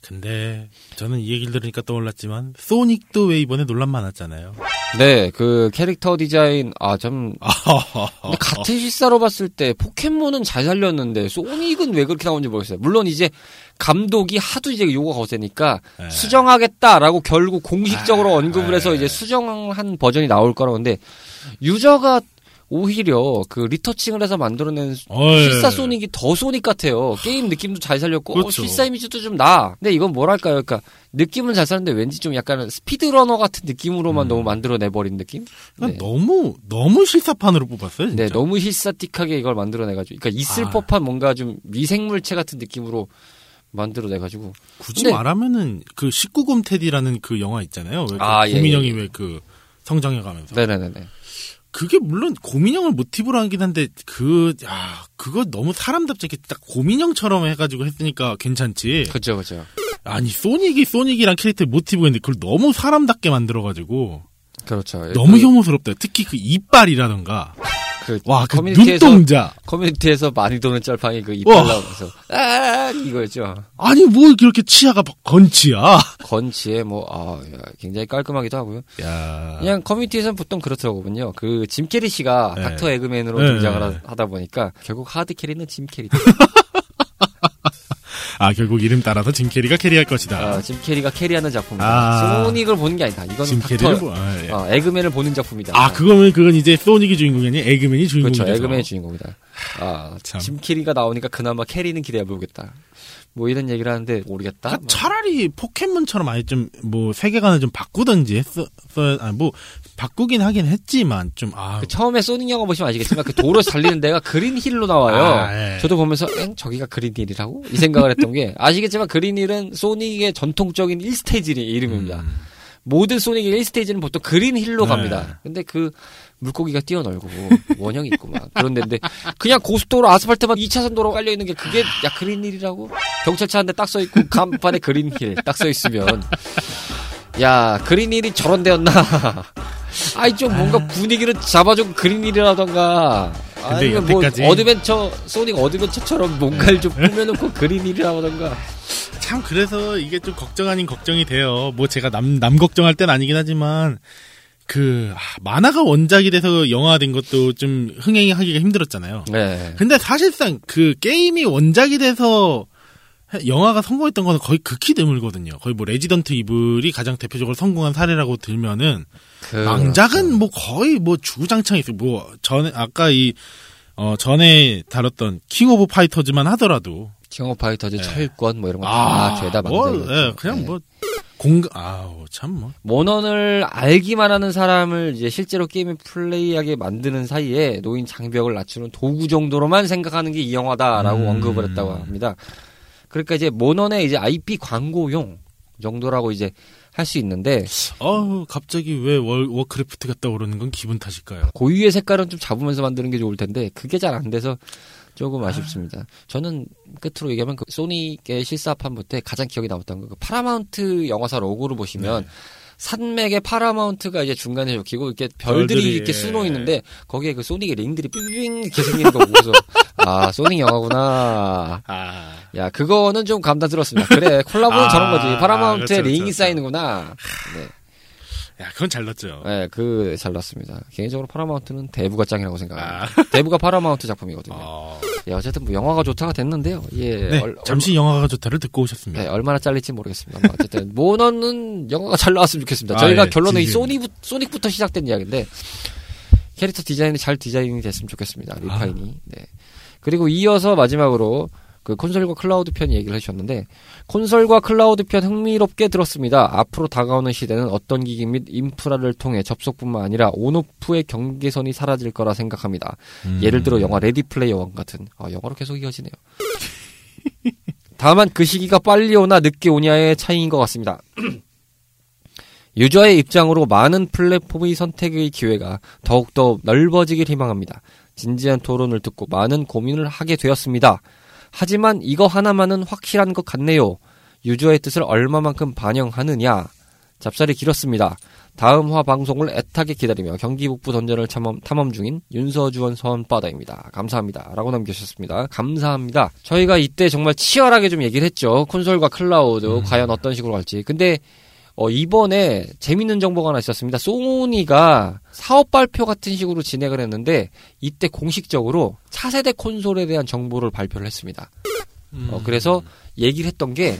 근데 저는 이 얘기를 들으니까 떠올랐지만, 소닉도 왜 이번에 논란 많았잖아요. 네, 그 캐릭터 디자인, 아, 참. 근데 같은 실사로 봤을 때 포켓몬은 잘 살렸는데, 소닉은 왜 그렇게 나온지 모르겠어요. 물론 이제 감독이 하도 이제 요거 거세니까 네. 수정하겠다라고 결국 공식적으로 아, 언급을 네. 해서 이제 수정한 버전이 나올 거라고 하는데, 유저가 오히려 그 리터칭을 해서 만들어낸 어이. 실사 소닉이 더 소닉 같아요. 게임 느낌도 잘 살렸고 그렇죠. 어, 실사 이미지도 좀 나. 근데 이건 뭐랄까요? 그러니까 느낌은 잘 사는데 왠지 좀 약간 스피드러너 같은 느낌으로만 음. 너무 만들어내버린 느낌? 그러니까 네. 너무 너무 실사판으로 뽑았어요. 진짜? 네, 너무 실사틱하게 이걸 만들어내가지고, 그러니까 있을 아. 법한 뭔가 좀 미생물체 같은 느낌으로 만들어내가지고. 굳이 말하면은 그 십구 금 테디라는 그 영화 있잖아요. 왜 그 아, 고민형이 예, 예. 왜 그 성장해가면서. 네네네네. 그게 물론 고민형을 모티브로 하긴 한데 그 야 그거 너무 사람답지 않게 딱 고민형처럼 해가지고 했으니까 괜찮지. 그렇죠, 그렇죠. 아니 소닉이 소닉이랑 캐릭터 모티브인데 그걸 너무 사람답게 만들어가지고. 그렇죠. 너무 그, 혐오스럽다. 특히 그 이빨이라던가. 그 와, 그 눈동자. 커뮤니티에서 많이 도는 짤방이 그 이빨 나오면서 아 이거였죠. 아니 뭐 이렇게 치아가 건치야. 건치에 뭐 아, 굉장히 깔끔하기도 하고요. 야. 그냥 커뮤니티에서는 보통 그렇더라고요. 그 짐 캐리 씨가 네. 닥터 에그맨으로 네. 등장을 하다 보니까 결국 하드 캐리는 짐 캐리다. 아 결국 이름 따라서 짐 캐리가 캐리할 것이다. 아, 짐 캐리가 캐리하는 작품이다. 아~ 소닉을 보는 게 아니다. 이건 닥터 보... 아, 예. 어, 에그맨을 보는 작품이다. 아 그거는 그건 이제 소닉이 주인공이 아니 에그맨이 주인공이죠. 그렇죠. 에그맨이 주인공이다. 아, 참. 짐 캐리가 나오니까 그나마 캐리는 기대해보겠다. 뭐 이런 얘기를 하는데 모르겠다. 그러니까 차라리 포켓몬처럼 아예 좀 뭐 세계관을 좀 바꾸든지 했어. 아니 뭐 바꾸긴 하긴 했지만 좀 아. 그 처음에 소닉 영화 보시면 아시겠지만 그 도로 달리는 데가 그린힐로 나와요. 아, 네. 저도 보면서 엥 저기가 그린힐이라고 이 생각을 했던 게 아시겠지만 그린힐은 소닉의 전통적인 일 스테이지 이름입니다. 음. 모든 소닉의 일 스테이지는 보통 그린힐로 네. 갑니다. 근데 그 물고기가 뛰어놀고 원형이 있고 막 그런 데인데 그냥 고속도로 아스팔트만 이 차선 도로 깔려있는 게 그게 야 그린힐이라고? 경찰차 한 대 딱 써있고 간판에 그린힐 딱 써있으면 야 그린힐이 저런 데였나. 아이 좀 뭔가 분위기를 잡아주고 그린힐이라던가 아니면 뭐 어드벤처 소닉 어드벤처처럼 뭔가를 좀 꾸며놓고 그린힐이라던가. 참 그래서 이게 좀 걱정 아닌 걱정이 돼요. 뭐 제가 남, 남 걱정할 땐 아니긴 하지만 그 만화가 원작이 돼서 영화화된 것도 좀 흥행이 하기가 힘들었잖아요. 네. 근데 사실상 그 게임이 원작이 돼서 영화가 성공했던 건 거의 극히 드물거든요. 거의 뭐 레지던트 이블이 가장 대표적으로 성공한 사례라고 들면은 그... 망작은 뭐 거의 뭐 주구장창 있어요. 뭐 전에 아까 이 어 전에 다뤘던 킹 오브 파이터즈만 하더라도. 킹 오브 파이터즈 네. 철권 뭐 이런 거 다 죄다 아, 만들고 뭐, 예, 그냥 네. 뭐 공 아우 참 뭐 모넌을 알기만 하는 사람을 이제 실제로 게임을 플레이하게 만드는 사이에 놓인 장벽을 낮추는 도구 정도로만 생각하는 게 이 영화다라고 음. 언급을 했다고 합니다. 그러니까 이제 모넌의 이제 아이피 광고용 정도라고 이제 할 수 있는데 어 갑자기 왜 월, 워크래프트 갔다 오르는 건 기분 탓일까요? 고유의 색깔은 좀 잡으면서 만드는 게 좋을 텐데 그게 잘 안 돼서 조금 아쉽습니다. 저는 끝으로 얘기하면 그 소닉의 실사판부터 가장 기억에 남았던 건 그 파라마운트 영화사 로고를 보시면 네. 산맥에 파라마운트가 이제 중간에 적히고 이렇게 별들이, 별들이 이렇게 쓸어 있는데 거기에 그 소닉의 링들이 빙빙 이렇게 생기는 거 보고서 아 소닉 영화구나. 아. 야 그거는 좀 감다들었습니다. 그래 콜라보는 아. 저런 거지. 파라마운트에 아, 그렇죠, 링이 그렇죠. 쌓이는구나. 네. 야, 그건 잘 났죠. 네, 그, 잘 났습니다. 개인적으로 파라마운트는 대부가 짱이라고 생각합니다. 아. 대부가 파라마운트 작품이거든요. 어. 예, 어쨌든 뭐 영화가 좋다가 됐는데요. 예. 네, 얼, 잠시 얼, 영화가 좋다를 듣고 오셨습니다. 네, 얼마나 잘릴지 모르겠습니다. 어쨌든, 모너는 영화가 잘 나왔으면 좋겠습니다. 아, 저희가 예, 결론은 진심. 이 소니, 소닉부터 시작된 이야기인데, 캐릭터 디자인이 잘 디자인이 됐으면 좋겠습니다. 리파인이. 아. 네. 그리고 이어서 마지막으로, 그 콘솔과 클라우드 편 얘기를 해주셨는데 콘솔과 클라우드 편 흥미롭게 들었습니다. 앞으로 다가오는 시대는 어떤 기기 및 인프라를 통해 접속뿐만 아니라 온오프의 경계선이 사라질 거라 생각합니다. 음. 예를 들어 영화 레디 플레이어 원 같은 아, 영화로 계속 이어지네요. 다만 그 시기가 빨리 오나 늦게 오냐의 차이인 것 같습니다. 유저의 입장으로 많은 플랫폼의 선택의 기회가 더욱더 넓어지길 희망합니다. 진지한 토론을 듣고 많은 고민을 하게 되었습니다. 하지만 이거 하나만은 확실한 것 같네요. 유저의 뜻을 얼마만큼 반영하느냐. 잡살이 길었습니다. 다음화 방송을 애타게 기다리며 경기 북부 던전을 탐험, 탐험 중인 윤서주원 서원빠더입니다. 감사합니다. 라고 남겨주셨습니다. 감사합니다. 저희가 이때 정말 치열하게 좀 얘기를 했죠. 콘솔과 클라우드 음. 과연 어떤 식으로 갈지. 근데 어, 이번에 재밌는 정보가 하나 있었습니다. 소니가 사업 발표 같은 식으로 진행을 했는데 이때 공식적으로 차세대 콘솔에 대한 정보를 발표를 했습니다. 음. 어, 그래서 얘기를 했던 게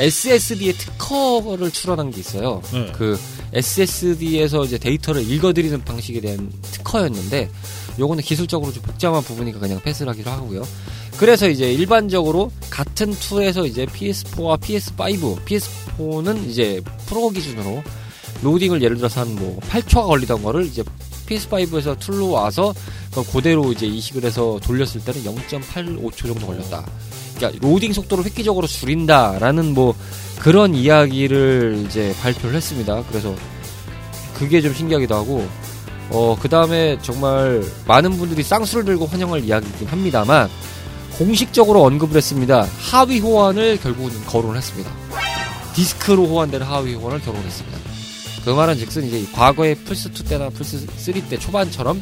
에스에스디의 특허를 출원한 게 있어요. 네. 그 에스에스디에서 이제 데이터를 읽어드리는 방식에 대한 특허였는데 요거는 기술적으로 좀 복잡한 부분이니까 그냥 패스를 하기로 하고요. 그래서 이제 일반적으로 같은 툴에서 이제 피에스포와 피에스파이브, 피에스포는 이제 프로 기준으로 로딩을 예를 들어서 한 뭐 팔 초가 걸리던 거를 이제 피에스파이브에서 툴로 와서 그대로 이제 이식을 해서 돌렸을 때는 영 점 팔오 초 정도 걸렸다. 그러니까 로딩 속도를 획기적으로 줄인다라는 뭐 그런 이야기를 이제 발표를 했습니다. 그래서 그게 좀 신기하기도 하고 어 그 다음에 정말 많은 분들이 쌍수를 들고 환영할 이야기이긴 합니다만. 공식적으로 언급을 했습니다. 하위 호환을 결국은 거론을 했습니다. 디스크로 호환되는 하위 호환을 결론했습니다. 그 말은 즉슨 이제 과거의 플스이 때나 플스삼 때 초반처럼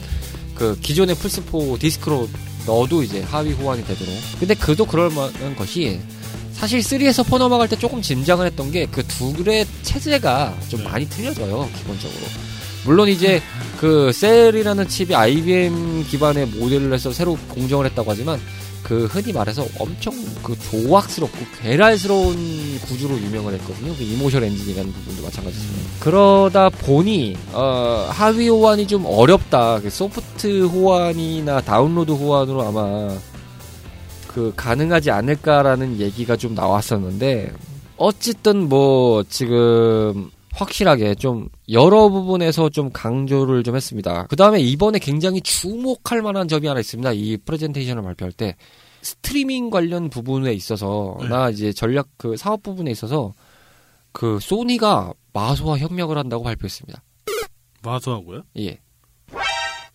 그 기존의 플스사 디스크로 넣어도 이제 하위 호환이 되도록. 근데 그도 그럴 만한 것이 사실 삼에서 사 넘어갈 때 조금 짐작을 했던 게 그 둘의 체제가 좀 많이 틀려져요. 기본적으로. 물론 이제 그 셀이라는 칩이 아이비엠 기반의 모델을 해서 새로 공정을 했다고 하지만 그 흔히 말해서 엄청 그 조악스럽고 괴랄스러운 구조로 유명을 했거든요. 그 이모션 엔진이라는 부분도 마찬가지입니다. 음. 그러다 보니 어, 하위 호환이 좀 어렵다. 그 소프트 호환이나 다운로드 호환으로 아마 그 가능하지 않을까라는 얘기가 좀 나왔었는데 어쨌든 뭐 지금 확실하게 좀 여러 부분에서 좀 강조를 좀 했습니다. 그 다음에 이번에 굉장히 주목할 만한 점이 하나 있습니다. 이 프레젠테이션을 발표할 때 스트리밍 관련 부분에 있어서나 네. 이제 전략 그 사업 부분에 있어서 그 소니가 마소와 협력을 한다고 발표했습니다. 마소하고요? 예.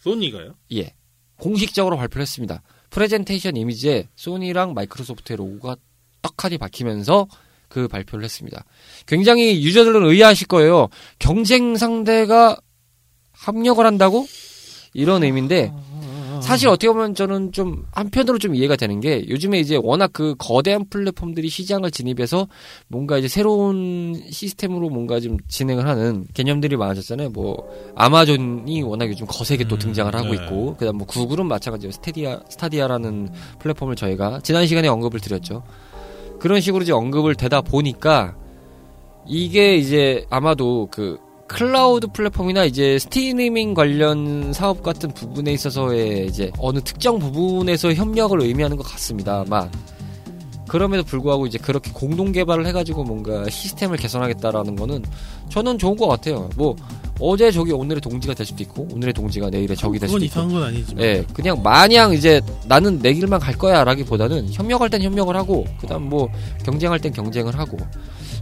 소니가요? 예. 공식적으로 발표를 했습니다. 프레젠테이션 이미지에 소니랑 마이크로소프트의 로고가 떡하니 박히면서 그 발표를 했습니다. 굉장히 유저들은 의아하실 거예요. 경쟁 상대가 합력을 한다고? 이런 의미인데 사실 어떻게 보면 저는 좀 한편으로 좀 이해가 되는 게 요즘에 이제 워낙 그 거대한 플랫폼들이 시장을 진입해서 뭔가 이제 새로운 시스템으로 뭔가 좀 진행을 하는 개념들이 많아졌잖아요. 뭐 아마존이 워낙 요즘 거세게 또 음, 등장을 하고 네. 있고 그다음 뭐 구글은 마찬가지로 스타디아, 스타디아라는 플랫폼을 저희가 지난 시간에 언급을 드렸죠. 그런 식으로 이제 언급을 되다 보니까 이게 이제 아마도 그 클라우드 플랫폼이나 이제 스트리밍 관련 사업 같은 부분에 있어서의 이제 어느 특정 부분에서 협력을 의미하는 것 같습니다만 그럼에도 불구하고 이제 그렇게 공동 개발을 해가지고 뭔가 시스템을 개선하겠다라는 거는 저는 좋은 것 같아요. 뭐 어제 저기 오늘의 동지가 될 수도 있고 오늘의 동지가 내일의 적이 될 수도 있고 그건 이상한 건 아니지만 예, 그냥 마냥 이제 나는 내 길만 갈 거야 라기보다는 협력할 땐 협력을 하고 그 다음 뭐 경쟁할 땐 경쟁을 하고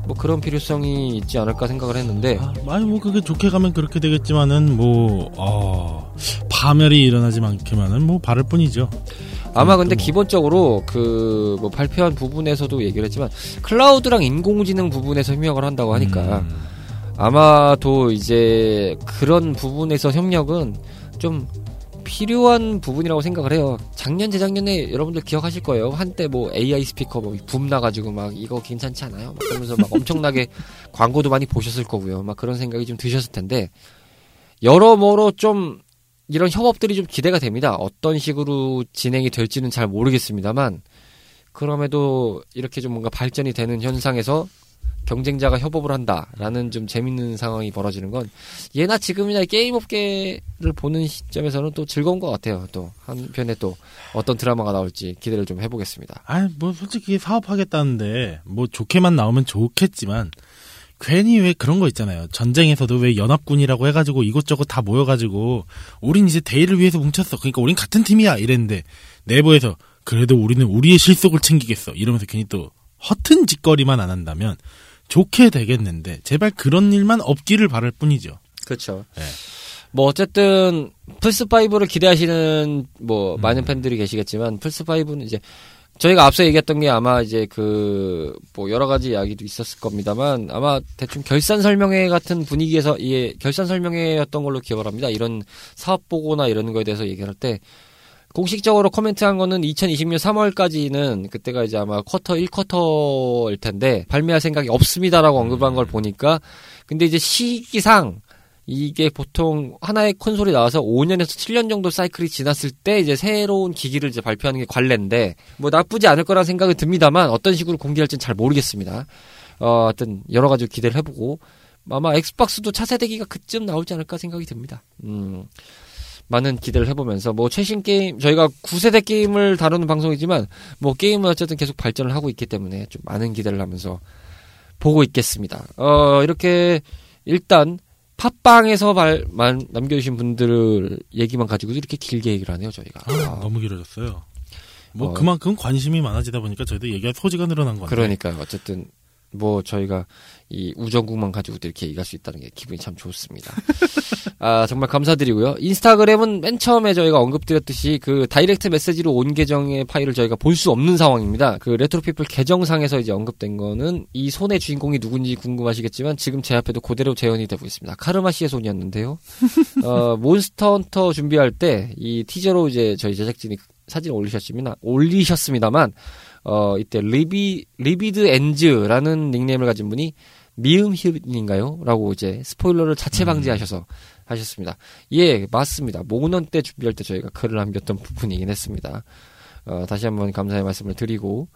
뭐 그런 필요성이 있지 않을까 생각을 했는데 아, 아니 뭐 그게 좋게 가면 그렇게 되겠지만은 뭐 어, 파멸이 일어나지 않게만은 뭐 바를 뿐이죠. 아마 근데 뭐. 기본적으로 그 뭐 발표한 부분에서도 얘기를 했지만 클라우드랑 인공지능 부분에서 협력을 한다고 하니까 음. 아마도 이제 그런 부분에서 협력은 좀 필요한 부분이라고 생각을 해요. 작년 재작년에 여러분들 기억하실 거예요. 한때 뭐 에이아이 스피커 뭐 붐 나가지고 막 이거 괜찮지 않아요? 막 그러면서 막 엄청나게 광고도 많이 보셨을 거고요. 막 그런 생각이 좀 드셨을 텐데 여러모로 좀 이런 협업들이 좀 기대가 됩니다. 어떤 식으로 진행이 될지는 잘 모르겠습니다만 그럼에도 이렇게 좀 뭔가 발전이 되는 현상에서 경쟁자가 협업을 한다라는 좀 재밌는 상황이 벌어지는 건 예나 지금이나 게임업계를 보는 시점에서는 또 즐거운 것 같아요. 또 한편에 또 어떤 드라마가 나올지 기대를 좀 해보겠습니다. 아니 뭐 솔직히 사업하겠다는데 뭐 좋게만 나오면 좋겠지만 괜히 왜 그런 거 있잖아요. 전쟁에서도 왜 연합군이라고 해가지고 이것저것 다 모여가지고 우린 이제 대의를 위해서 뭉쳤어. 그러니까 우린 같은 팀이야 이랬는데 내부에서 그래도 우리는 우리의 실속을 챙기겠어 이러면서 괜히 또 허튼 짓거리만 안 한다면 좋게 되겠는데 제발 그런 일만 없기를 바랄 뿐이죠. 그렇죠. 네. 뭐 어쨌든 플스오를 기대하시는 뭐 음. 많은 팬들이 계시겠지만 플스오는 이제 저희가 앞서 얘기했던 게 아마 이제 그 뭐 여러 가지 이야기도 있었을 겁니다만 아마 대충 결산 설명회 같은 분위기에서 예, 결산 설명회였던 걸로 기억을 합니다. 이런 사업 보고나 이런 거에 대해서 얘기할 때 공식적으로 코멘트한 거는 이천이십년 삼월까지는 그때가 이제 아마 쿼터 일 쿼터일 텐데 발매할 생각이 없습니다라고 언급한 걸 보니까 근데 이제 시기상 이게 보통 하나의 콘솔이 나와서 오년에서 칠년 정도 사이클이 지났을 때 이제 새로운 기기를 이제 발표하는 게 관례인데 뭐 나쁘지 않을 거란 생각은 듭니다만 어떤 식으로 공개할지는 잘 모르겠습니다. 어, 하여튼 여러 가지 기대를 해보고 아마 엑스박스도 차세대기가 그쯤 나오지 않을까 생각이 듭니다. 음. 많은 기대를 해보면서 뭐 최신 게임 저희가 구세대 게임을 다루는 방송이지만 뭐 게임은 어쨌든 계속 발전을 하고 있기 때문에 좀 많은 기대를 하면서 보고 있겠습니다. 어 이렇게 일단 팟빵에서 말, 말 남겨주신 분들 얘기만 가지고도 이렇게 길게 얘기를 하네요 저희가. 아, 너무 길어졌어요. 뭐 어, 그만큼 관심이 많아지다 보니까 저희도 얘기할 소지가 늘어난 건데. 그러니까요. 어쨌든 뭐 저희가 이 우정국만 가지고도 이렇게 얘기할 수 있다는 게 기분이 참 좋습니다. 아 정말 감사드리고요. 인스타그램은 맨 처음에 저희가 언급드렸듯이 그 다이렉트 메시지로 온 계정의 파일을 저희가 볼 수 없는 상황입니다. 그 레트로피플 계정상에서 이제 언급된 거는 이 손의 주인공이 누군지 궁금하시겠지만 지금 제 앞에도 그대로 재현이 되고 있습니다. 카르마 씨의 손이었는데요. 어, 몬스터 헌터 준비할 때 이 티저로 이제 저희 제작진이 사진을 올리셨습니다. 올리셨습니다만 어, 이때 리비, 리비드 엔즈라는 닉네임을 가진 분이 미음힐인가요? 라고 이제 스포일러를 자체 방지하셔서 음. 하셨습니다. 예, 맞습니다. 모논 때 준비할 때 저희가 글을 남겼던 부분이긴 했습니다. 어, 다시 한번 감사의 말씀을 드리고,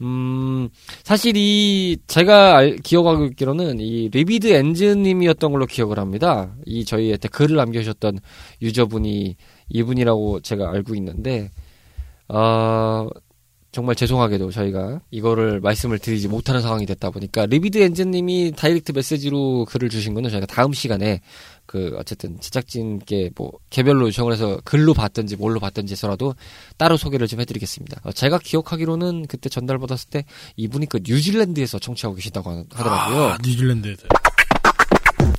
음, 사실 이, 제가 알, 기억하고 있기로는 이 리비드 엔즈님이었던 걸로 기억을 합니다. 이 저희한테 글을 남겨주셨던 유저분이 이분이라고 제가 알고 있는데, 어, 정말 죄송하게도 저희가 이거를 말씀을 드리지 못하는 상황이 됐다 보니까 리비드 엔진님이 다이렉트 메시지로 글을 주신 거는 저희가 다음 시간에 그 어쨌든 제작진께 뭐 개별로 요청을 해서 글로 받든지 뭘로 받든지 해서라도 따로 소개를 좀 해드리겠습니다. 제가 기억하기로는 그때 전달받았을 때 이분이 그 뉴질랜드에서 청취하고 계신다고 하더라고요. 아, 뉴질랜드에서.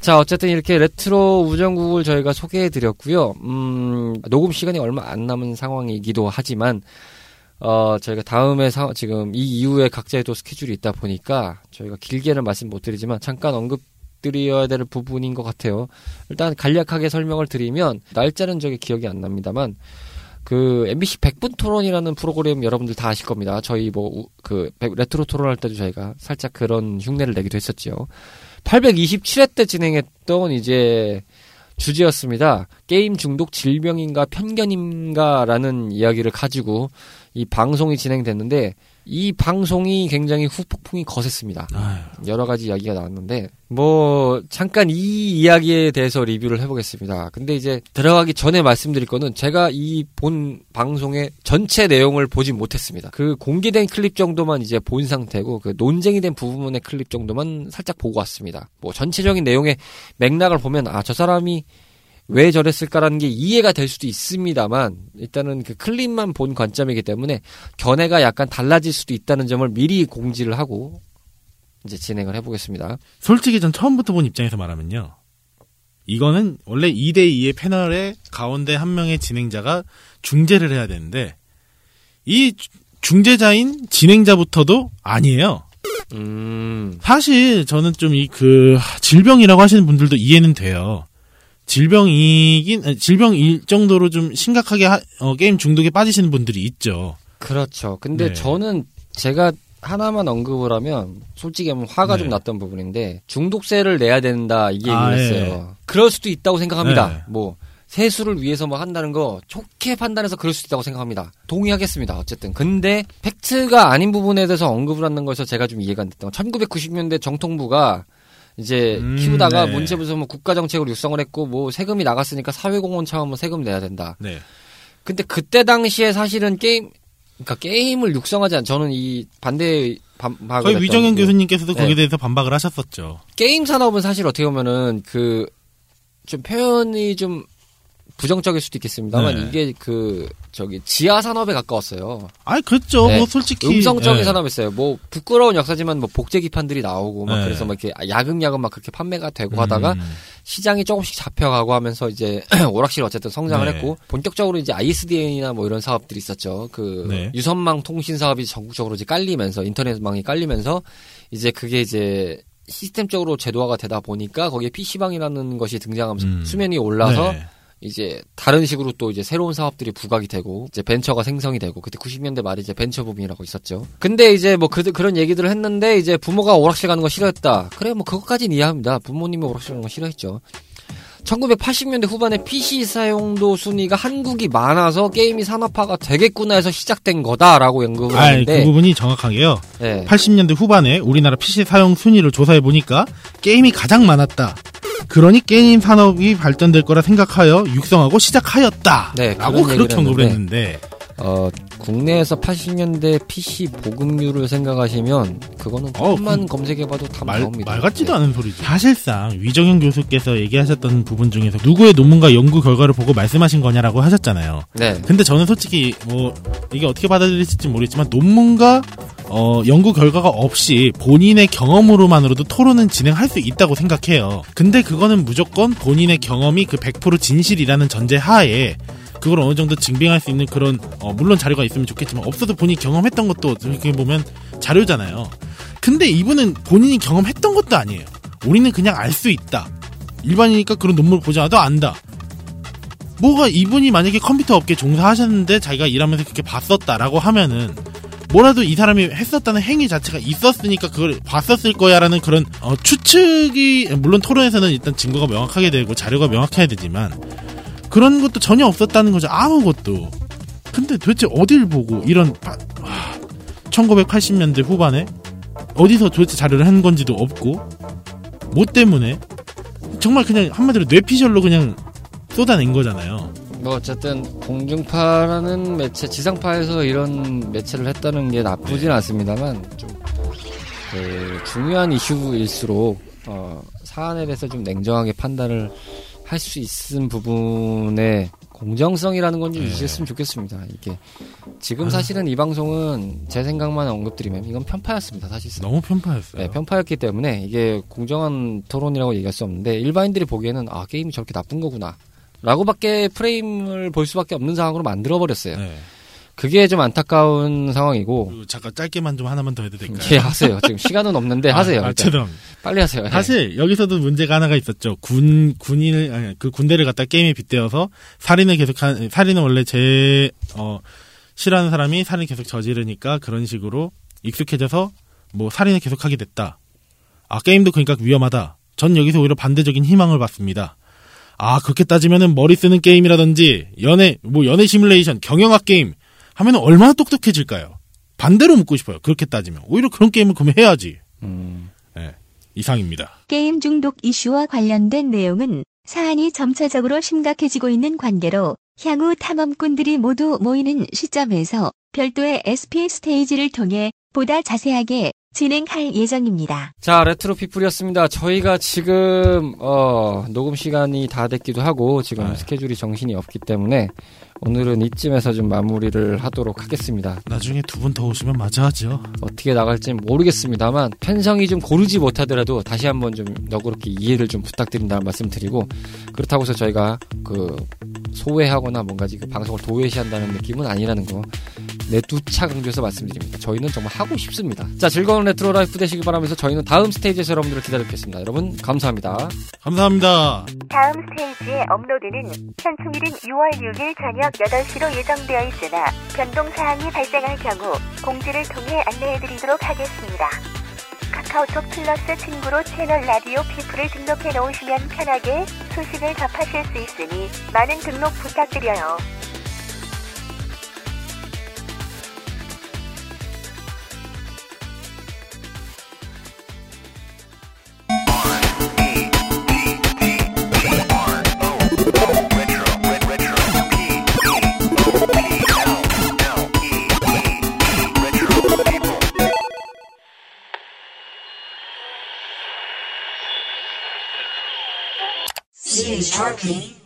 자, 어쨌든 이렇게 레트로 우정국을 저희가 소개해드렸고요. 음, 녹음 시간이 얼마 안 남은 상황이기도 하지만 어, 저희가 다음에 사, 지금 이 이후에 각자의 또 스케줄이 있다 보니까 저희가 길게는 말씀 못 드리지만 잠깐 언급드려야 될 부분인 것 같아요. 일단 간략하게 설명을 드리면 날짜는 저게 기억이 안 납니다만 그 엠비씨 백분 토론이라는 프로그램 여러분들 다 아실 겁니다. 저희 뭐 그 레트로 토론할 때도 저희가 살짝 그런 흉내를 내기도 했었죠. 팔백이십칠회 때 진행했던 이제 주제였습니다. 게임 중독 질병인가 편견인가라는 이야기를 가지고 이 방송이 진행됐는데 이 방송이 굉장히 후폭풍이 거셌습니다. 아유. 여러 가지 이야기가 나왔는데 뭐 잠깐 이 이야기에 대해서 리뷰를 해보겠습니다. 근데 이제 들어가기 전에 말씀드릴 거는 제가 이 본 방송의 전체 내용을 보지 못했습니다. 그 공개된 클립 정도만 이제 본 상태고 그 논쟁이 된 부분의 클립 정도만 살짝 보고 왔습니다. 뭐 전체적인 내용의 맥락을 보면 아, 저 사람이 왜 저랬을까라는 게 이해가 될 수도 있습니다만 일단은 그 클립만 본 관점이기 때문에 견해가 약간 달라질 수도 있다는 점을 미리 공지를 하고 이제 진행을 해보겠습니다. 솔직히 전 처음부터 본 입장에서 말하면요. 이거는 원래 이 대 이의 패널의 가운데 한 명의 진행자가 중재를 해야 되는데 이 중재자인 진행자부터도 아니에요. 음. 사실 저는 좀 이 그 질병이라고 하시는 분들도 이해는 돼요. 질병이긴 질병일 정도로 좀 심각하게 하, 어, 게임 중독에 빠지시는 분들이 있죠. 그렇죠. 근데 네. 저는 제가 하나만 언급을 하면 솔직히 하면 화가 네. 좀 났던 부분인데 중독세를 내야 된다 이 얘기를 아, 했어요. 네. 그럴 수도 있다고 생각합니다. 네. 뭐 세수를 위해서 뭐 한다는 거 좋게 판단해서 그럴 수도 있다고 생각합니다. 동의하겠습니다. 어쨌든 근데 팩트가 아닌 부분에 대해서 언급을 하는 거에서 제가 좀 이해가 안 됐던 건 천구백구십 년대 정통부가 이제 음, 키우다가 네. 문체부에서 뭐 국가정책으로 육성을 했고 뭐 세금이 나갔으니까 사회공헌 차원으로 세금 내야 된다. 네. 근데 그때 당시에 사실은 게임 그러니까 게임을 육성하지 않. 저는 이 반대 반박을 저희 위정현 교수님께서도 네. 거기에 대해서 반박을 하셨었죠. 게임 산업은 사실 어떻게 보면은 그 좀 표현이 좀 부정적일 수도 있겠습니다만 네. 이게 그 저기 지하 산업에 가까웠어요. 아니 그렇죠. 네. 뭐 솔직히 음성적인 네. 산업이었어요. 뭐 부끄러운 역사지만 뭐 복제기판들이 나오고 막 네. 그래서 막 이렇게 야금야금 막 그렇게 판매가 되고 음. 하다가 시장이 조금씩 잡혀가고 하면서 이제 오락실 어쨌든 성장을 네. 했고 본격적으로 이제 아이에스디엔이나 뭐 이런 사업들이 있었죠. 그 네. 유선망 통신 사업이 전국적으로 이제 깔리면서 인터넷망이 깔리면서 이제 그게 이제 시스템적으로 제도화가 되다 보니까 거기에 피씨방이라는 것이 등장하면서 음. 수면이 올라서 네. 이제 다른 식으로 또 이제 새로운 사업들이 부각이 되고 이제 벤처가 생성이 되고 그때 구십 년대 말에 이제 벤처 붐이라고 있었죠. 근데 이제 뭐 그, 그런 얘기들을 했는데 이제 부모가 오락실 가는 거 싫어했다. 그래 뭐 그것까지는 이해합니다. 부모님이 오락실 가는 거 싫어했죠. 천구백팔십 년대 후반에 피씨 사용도 순위가 한국이 많아서 게임이 산업화가 되겠구나 해서 시작된 거다라고 연구를 아이, 했는데 그 부분이 정확하게요. 네. 팔십 년대 후반에 우리나라 피씨 사용 순위를 조사해 보니까 게임이 가장 많았다. 그러니 게임 산업이 발전될 거라 생각하여 육성하고 시작하였다. 네, 라고 그렇게 언급을 했는데 어, 국내에서 팔십 년대 피씨 보급률을 생각하시면 그거는 폰만 어, 검색해봐도 다 말, 나옵니다. 말 같지도 네. 않은 소리죠. 사실상 위정현 교수께서 얘기하셨던 부분 중에서 누구의 논문과 연구 결과를 보고 말씀하신 거냐라고 하셨잖아요. 네. 근데 저는 솔직히 뭐 이게 어떻게 받아들일지 모르겠지만 논문과 어, 연구 결과가 없이 본인의 경험으로만으로도 토론은 진행할 수 있다고 생각해요. 근데 그거는 무조건 본인의 경험이 그 백 퍼센트 진실이라는 전제 하에 그걸 어느 정도 증빙할 수 있는 그런 어, 물론 자료가 있으면 좋겠지만 없어도 본인이 경험했던 것도 이렇게 보면 자료잖아요. 근데 이분은 본인이 경험했던 것도 아니에요. 우리는 그냥 알 수 있다. 일반이니까 그런 논문을 보지 않아도 안다. 뭐가 이분이 만약에 컴퓨터 업계 종사하셨는데 자기가 일하면서 그렇게 봤었다라고 하면은 뭐라도 이 사람이 했었다는 행위 자체가 있었으니까 그걸 봤었을 거야라는 그런 어, 추측이 물론 토론에서는 일단 증거가 명확하게 되고 자료가 명확해야 되지만 그런 것도 전혀 없었다는 거죠. 아무것도. 근데 도대체 어딜 보고 이런 바, 와, 천구백팔십 년대 후반에 어디서 도대체 자료를 한 건지도 없고 뭐 때문에 정말 그냥 한마디로 뇌피셜로 그냥 쏟아낸 거잖아요. 뭐 어쨌든 공중파라는 매체, 지상파에서 이런 매체를 했다는 게 나쁘진 네. 않습니다만 좀 그 중요한 이슈일수록 어, 사안에 대해서 좀 냉정하게 판단을 할 수 있은 부분의 공정성이라는 건 좀 네. 유지했으면 좋겠습니다. 이게 지금 사실은 이 방송은 제 생각만 언급드리면 이건 편파였습니다. 사실상 너무 편파였어요. 네, 편파였기 때문에 이게 공정한 토론이라고 얘기할 수 없는데 일반인들이 보기에는 아 게임이 저렇게 나쁜 거구나 라고밖에 프레임을 볼 수밖에 없는 상황으로 만들어버렸어요. 네. 그게 좀 안타까운 상황이고. 잠깐 짧게만 좀 하나만 더 해도 될까요? 예, 하세요. 지금 시간은 없는데 하세요. 아, 아, 빨리 하세요. 사실 네. 여기서도 문제가 하나가 있었죠. 군 군인을 아니, 그 군대를 갖다 게임에 빗대어서 살인을 계속한 살인은 원래 제 어, 싫어하는 사람이 살인을 계속 저지르니까 그런 식으로 익숙해져서 뭐 살인을 계속하게 됐다. 아 게임도 그러니까 위험하다. 전 여기서 오히려 반대적인 희망을 봤습니다. 아 그렇게 따지면은 머리 쓰는 게임이라든지 연애 뭐 연애 시뮬레이션 경영학 게임 하면 얼마나 똑똑해질까요? 반대로 묻고 싶어요. 그렇게 따지면. 오히려 그런 게임을 구매해야지. 음. 네, 이상입니다. 게임 중독 이슈와 관련된 내용은 사안이 점차적으로 심각해지고 있는 관계로 향후 탐험꾼들이 모두 모이는 시점에서 별도의 에스피 스테이지를 통해 보다 자세하게 진행할 예정입니다. 자, 레트로 피플이었습니다. 저희가 지금 어, 녹음 시간이 다 됐기도 하고 지금 네. 스케줄이 정신이 없기 때문에 오늘은 이쯤에서 좀 마무리를 하도록 하겠습니다. 나중에 두 분 더 오시면 마주하죠. 어떻게 나갈지는 모르겠습니다만 편성이 좀 고르지 못하더라도 다시 한번 좀 너그럽게 이해를 좀 부탁드린다는 말씀드리고 그렇다고 해서 저희가 그 소외하거나 뭔가 지금 방송을 도외시한다는 느낌은 아니라는 거 네, 두차 강조해서 말씀드립니다. 저희는 정말 하고 싶습니다. 자, 즐거운 레트로 라이프 되시기 바라면서 저희는 다음 스테이지에서 여러분들을 기다리겠습니다. 여러분 감사합니다. 감사합니다. 다음 스테이지의 업로드는 현충일인 유월 육일 저녁 여덟 시로 예정되어 있으나 변동사항이 발생할 경우 공지를 통해 안내해드리도록 하겠습니다. 카카오톡 플러스 친구로 채널 라디오 피플을 등록해 놓으시면 편하게 소식을 접하실 수 있으니 많은 등록 부탁드려요. Is Tarpey.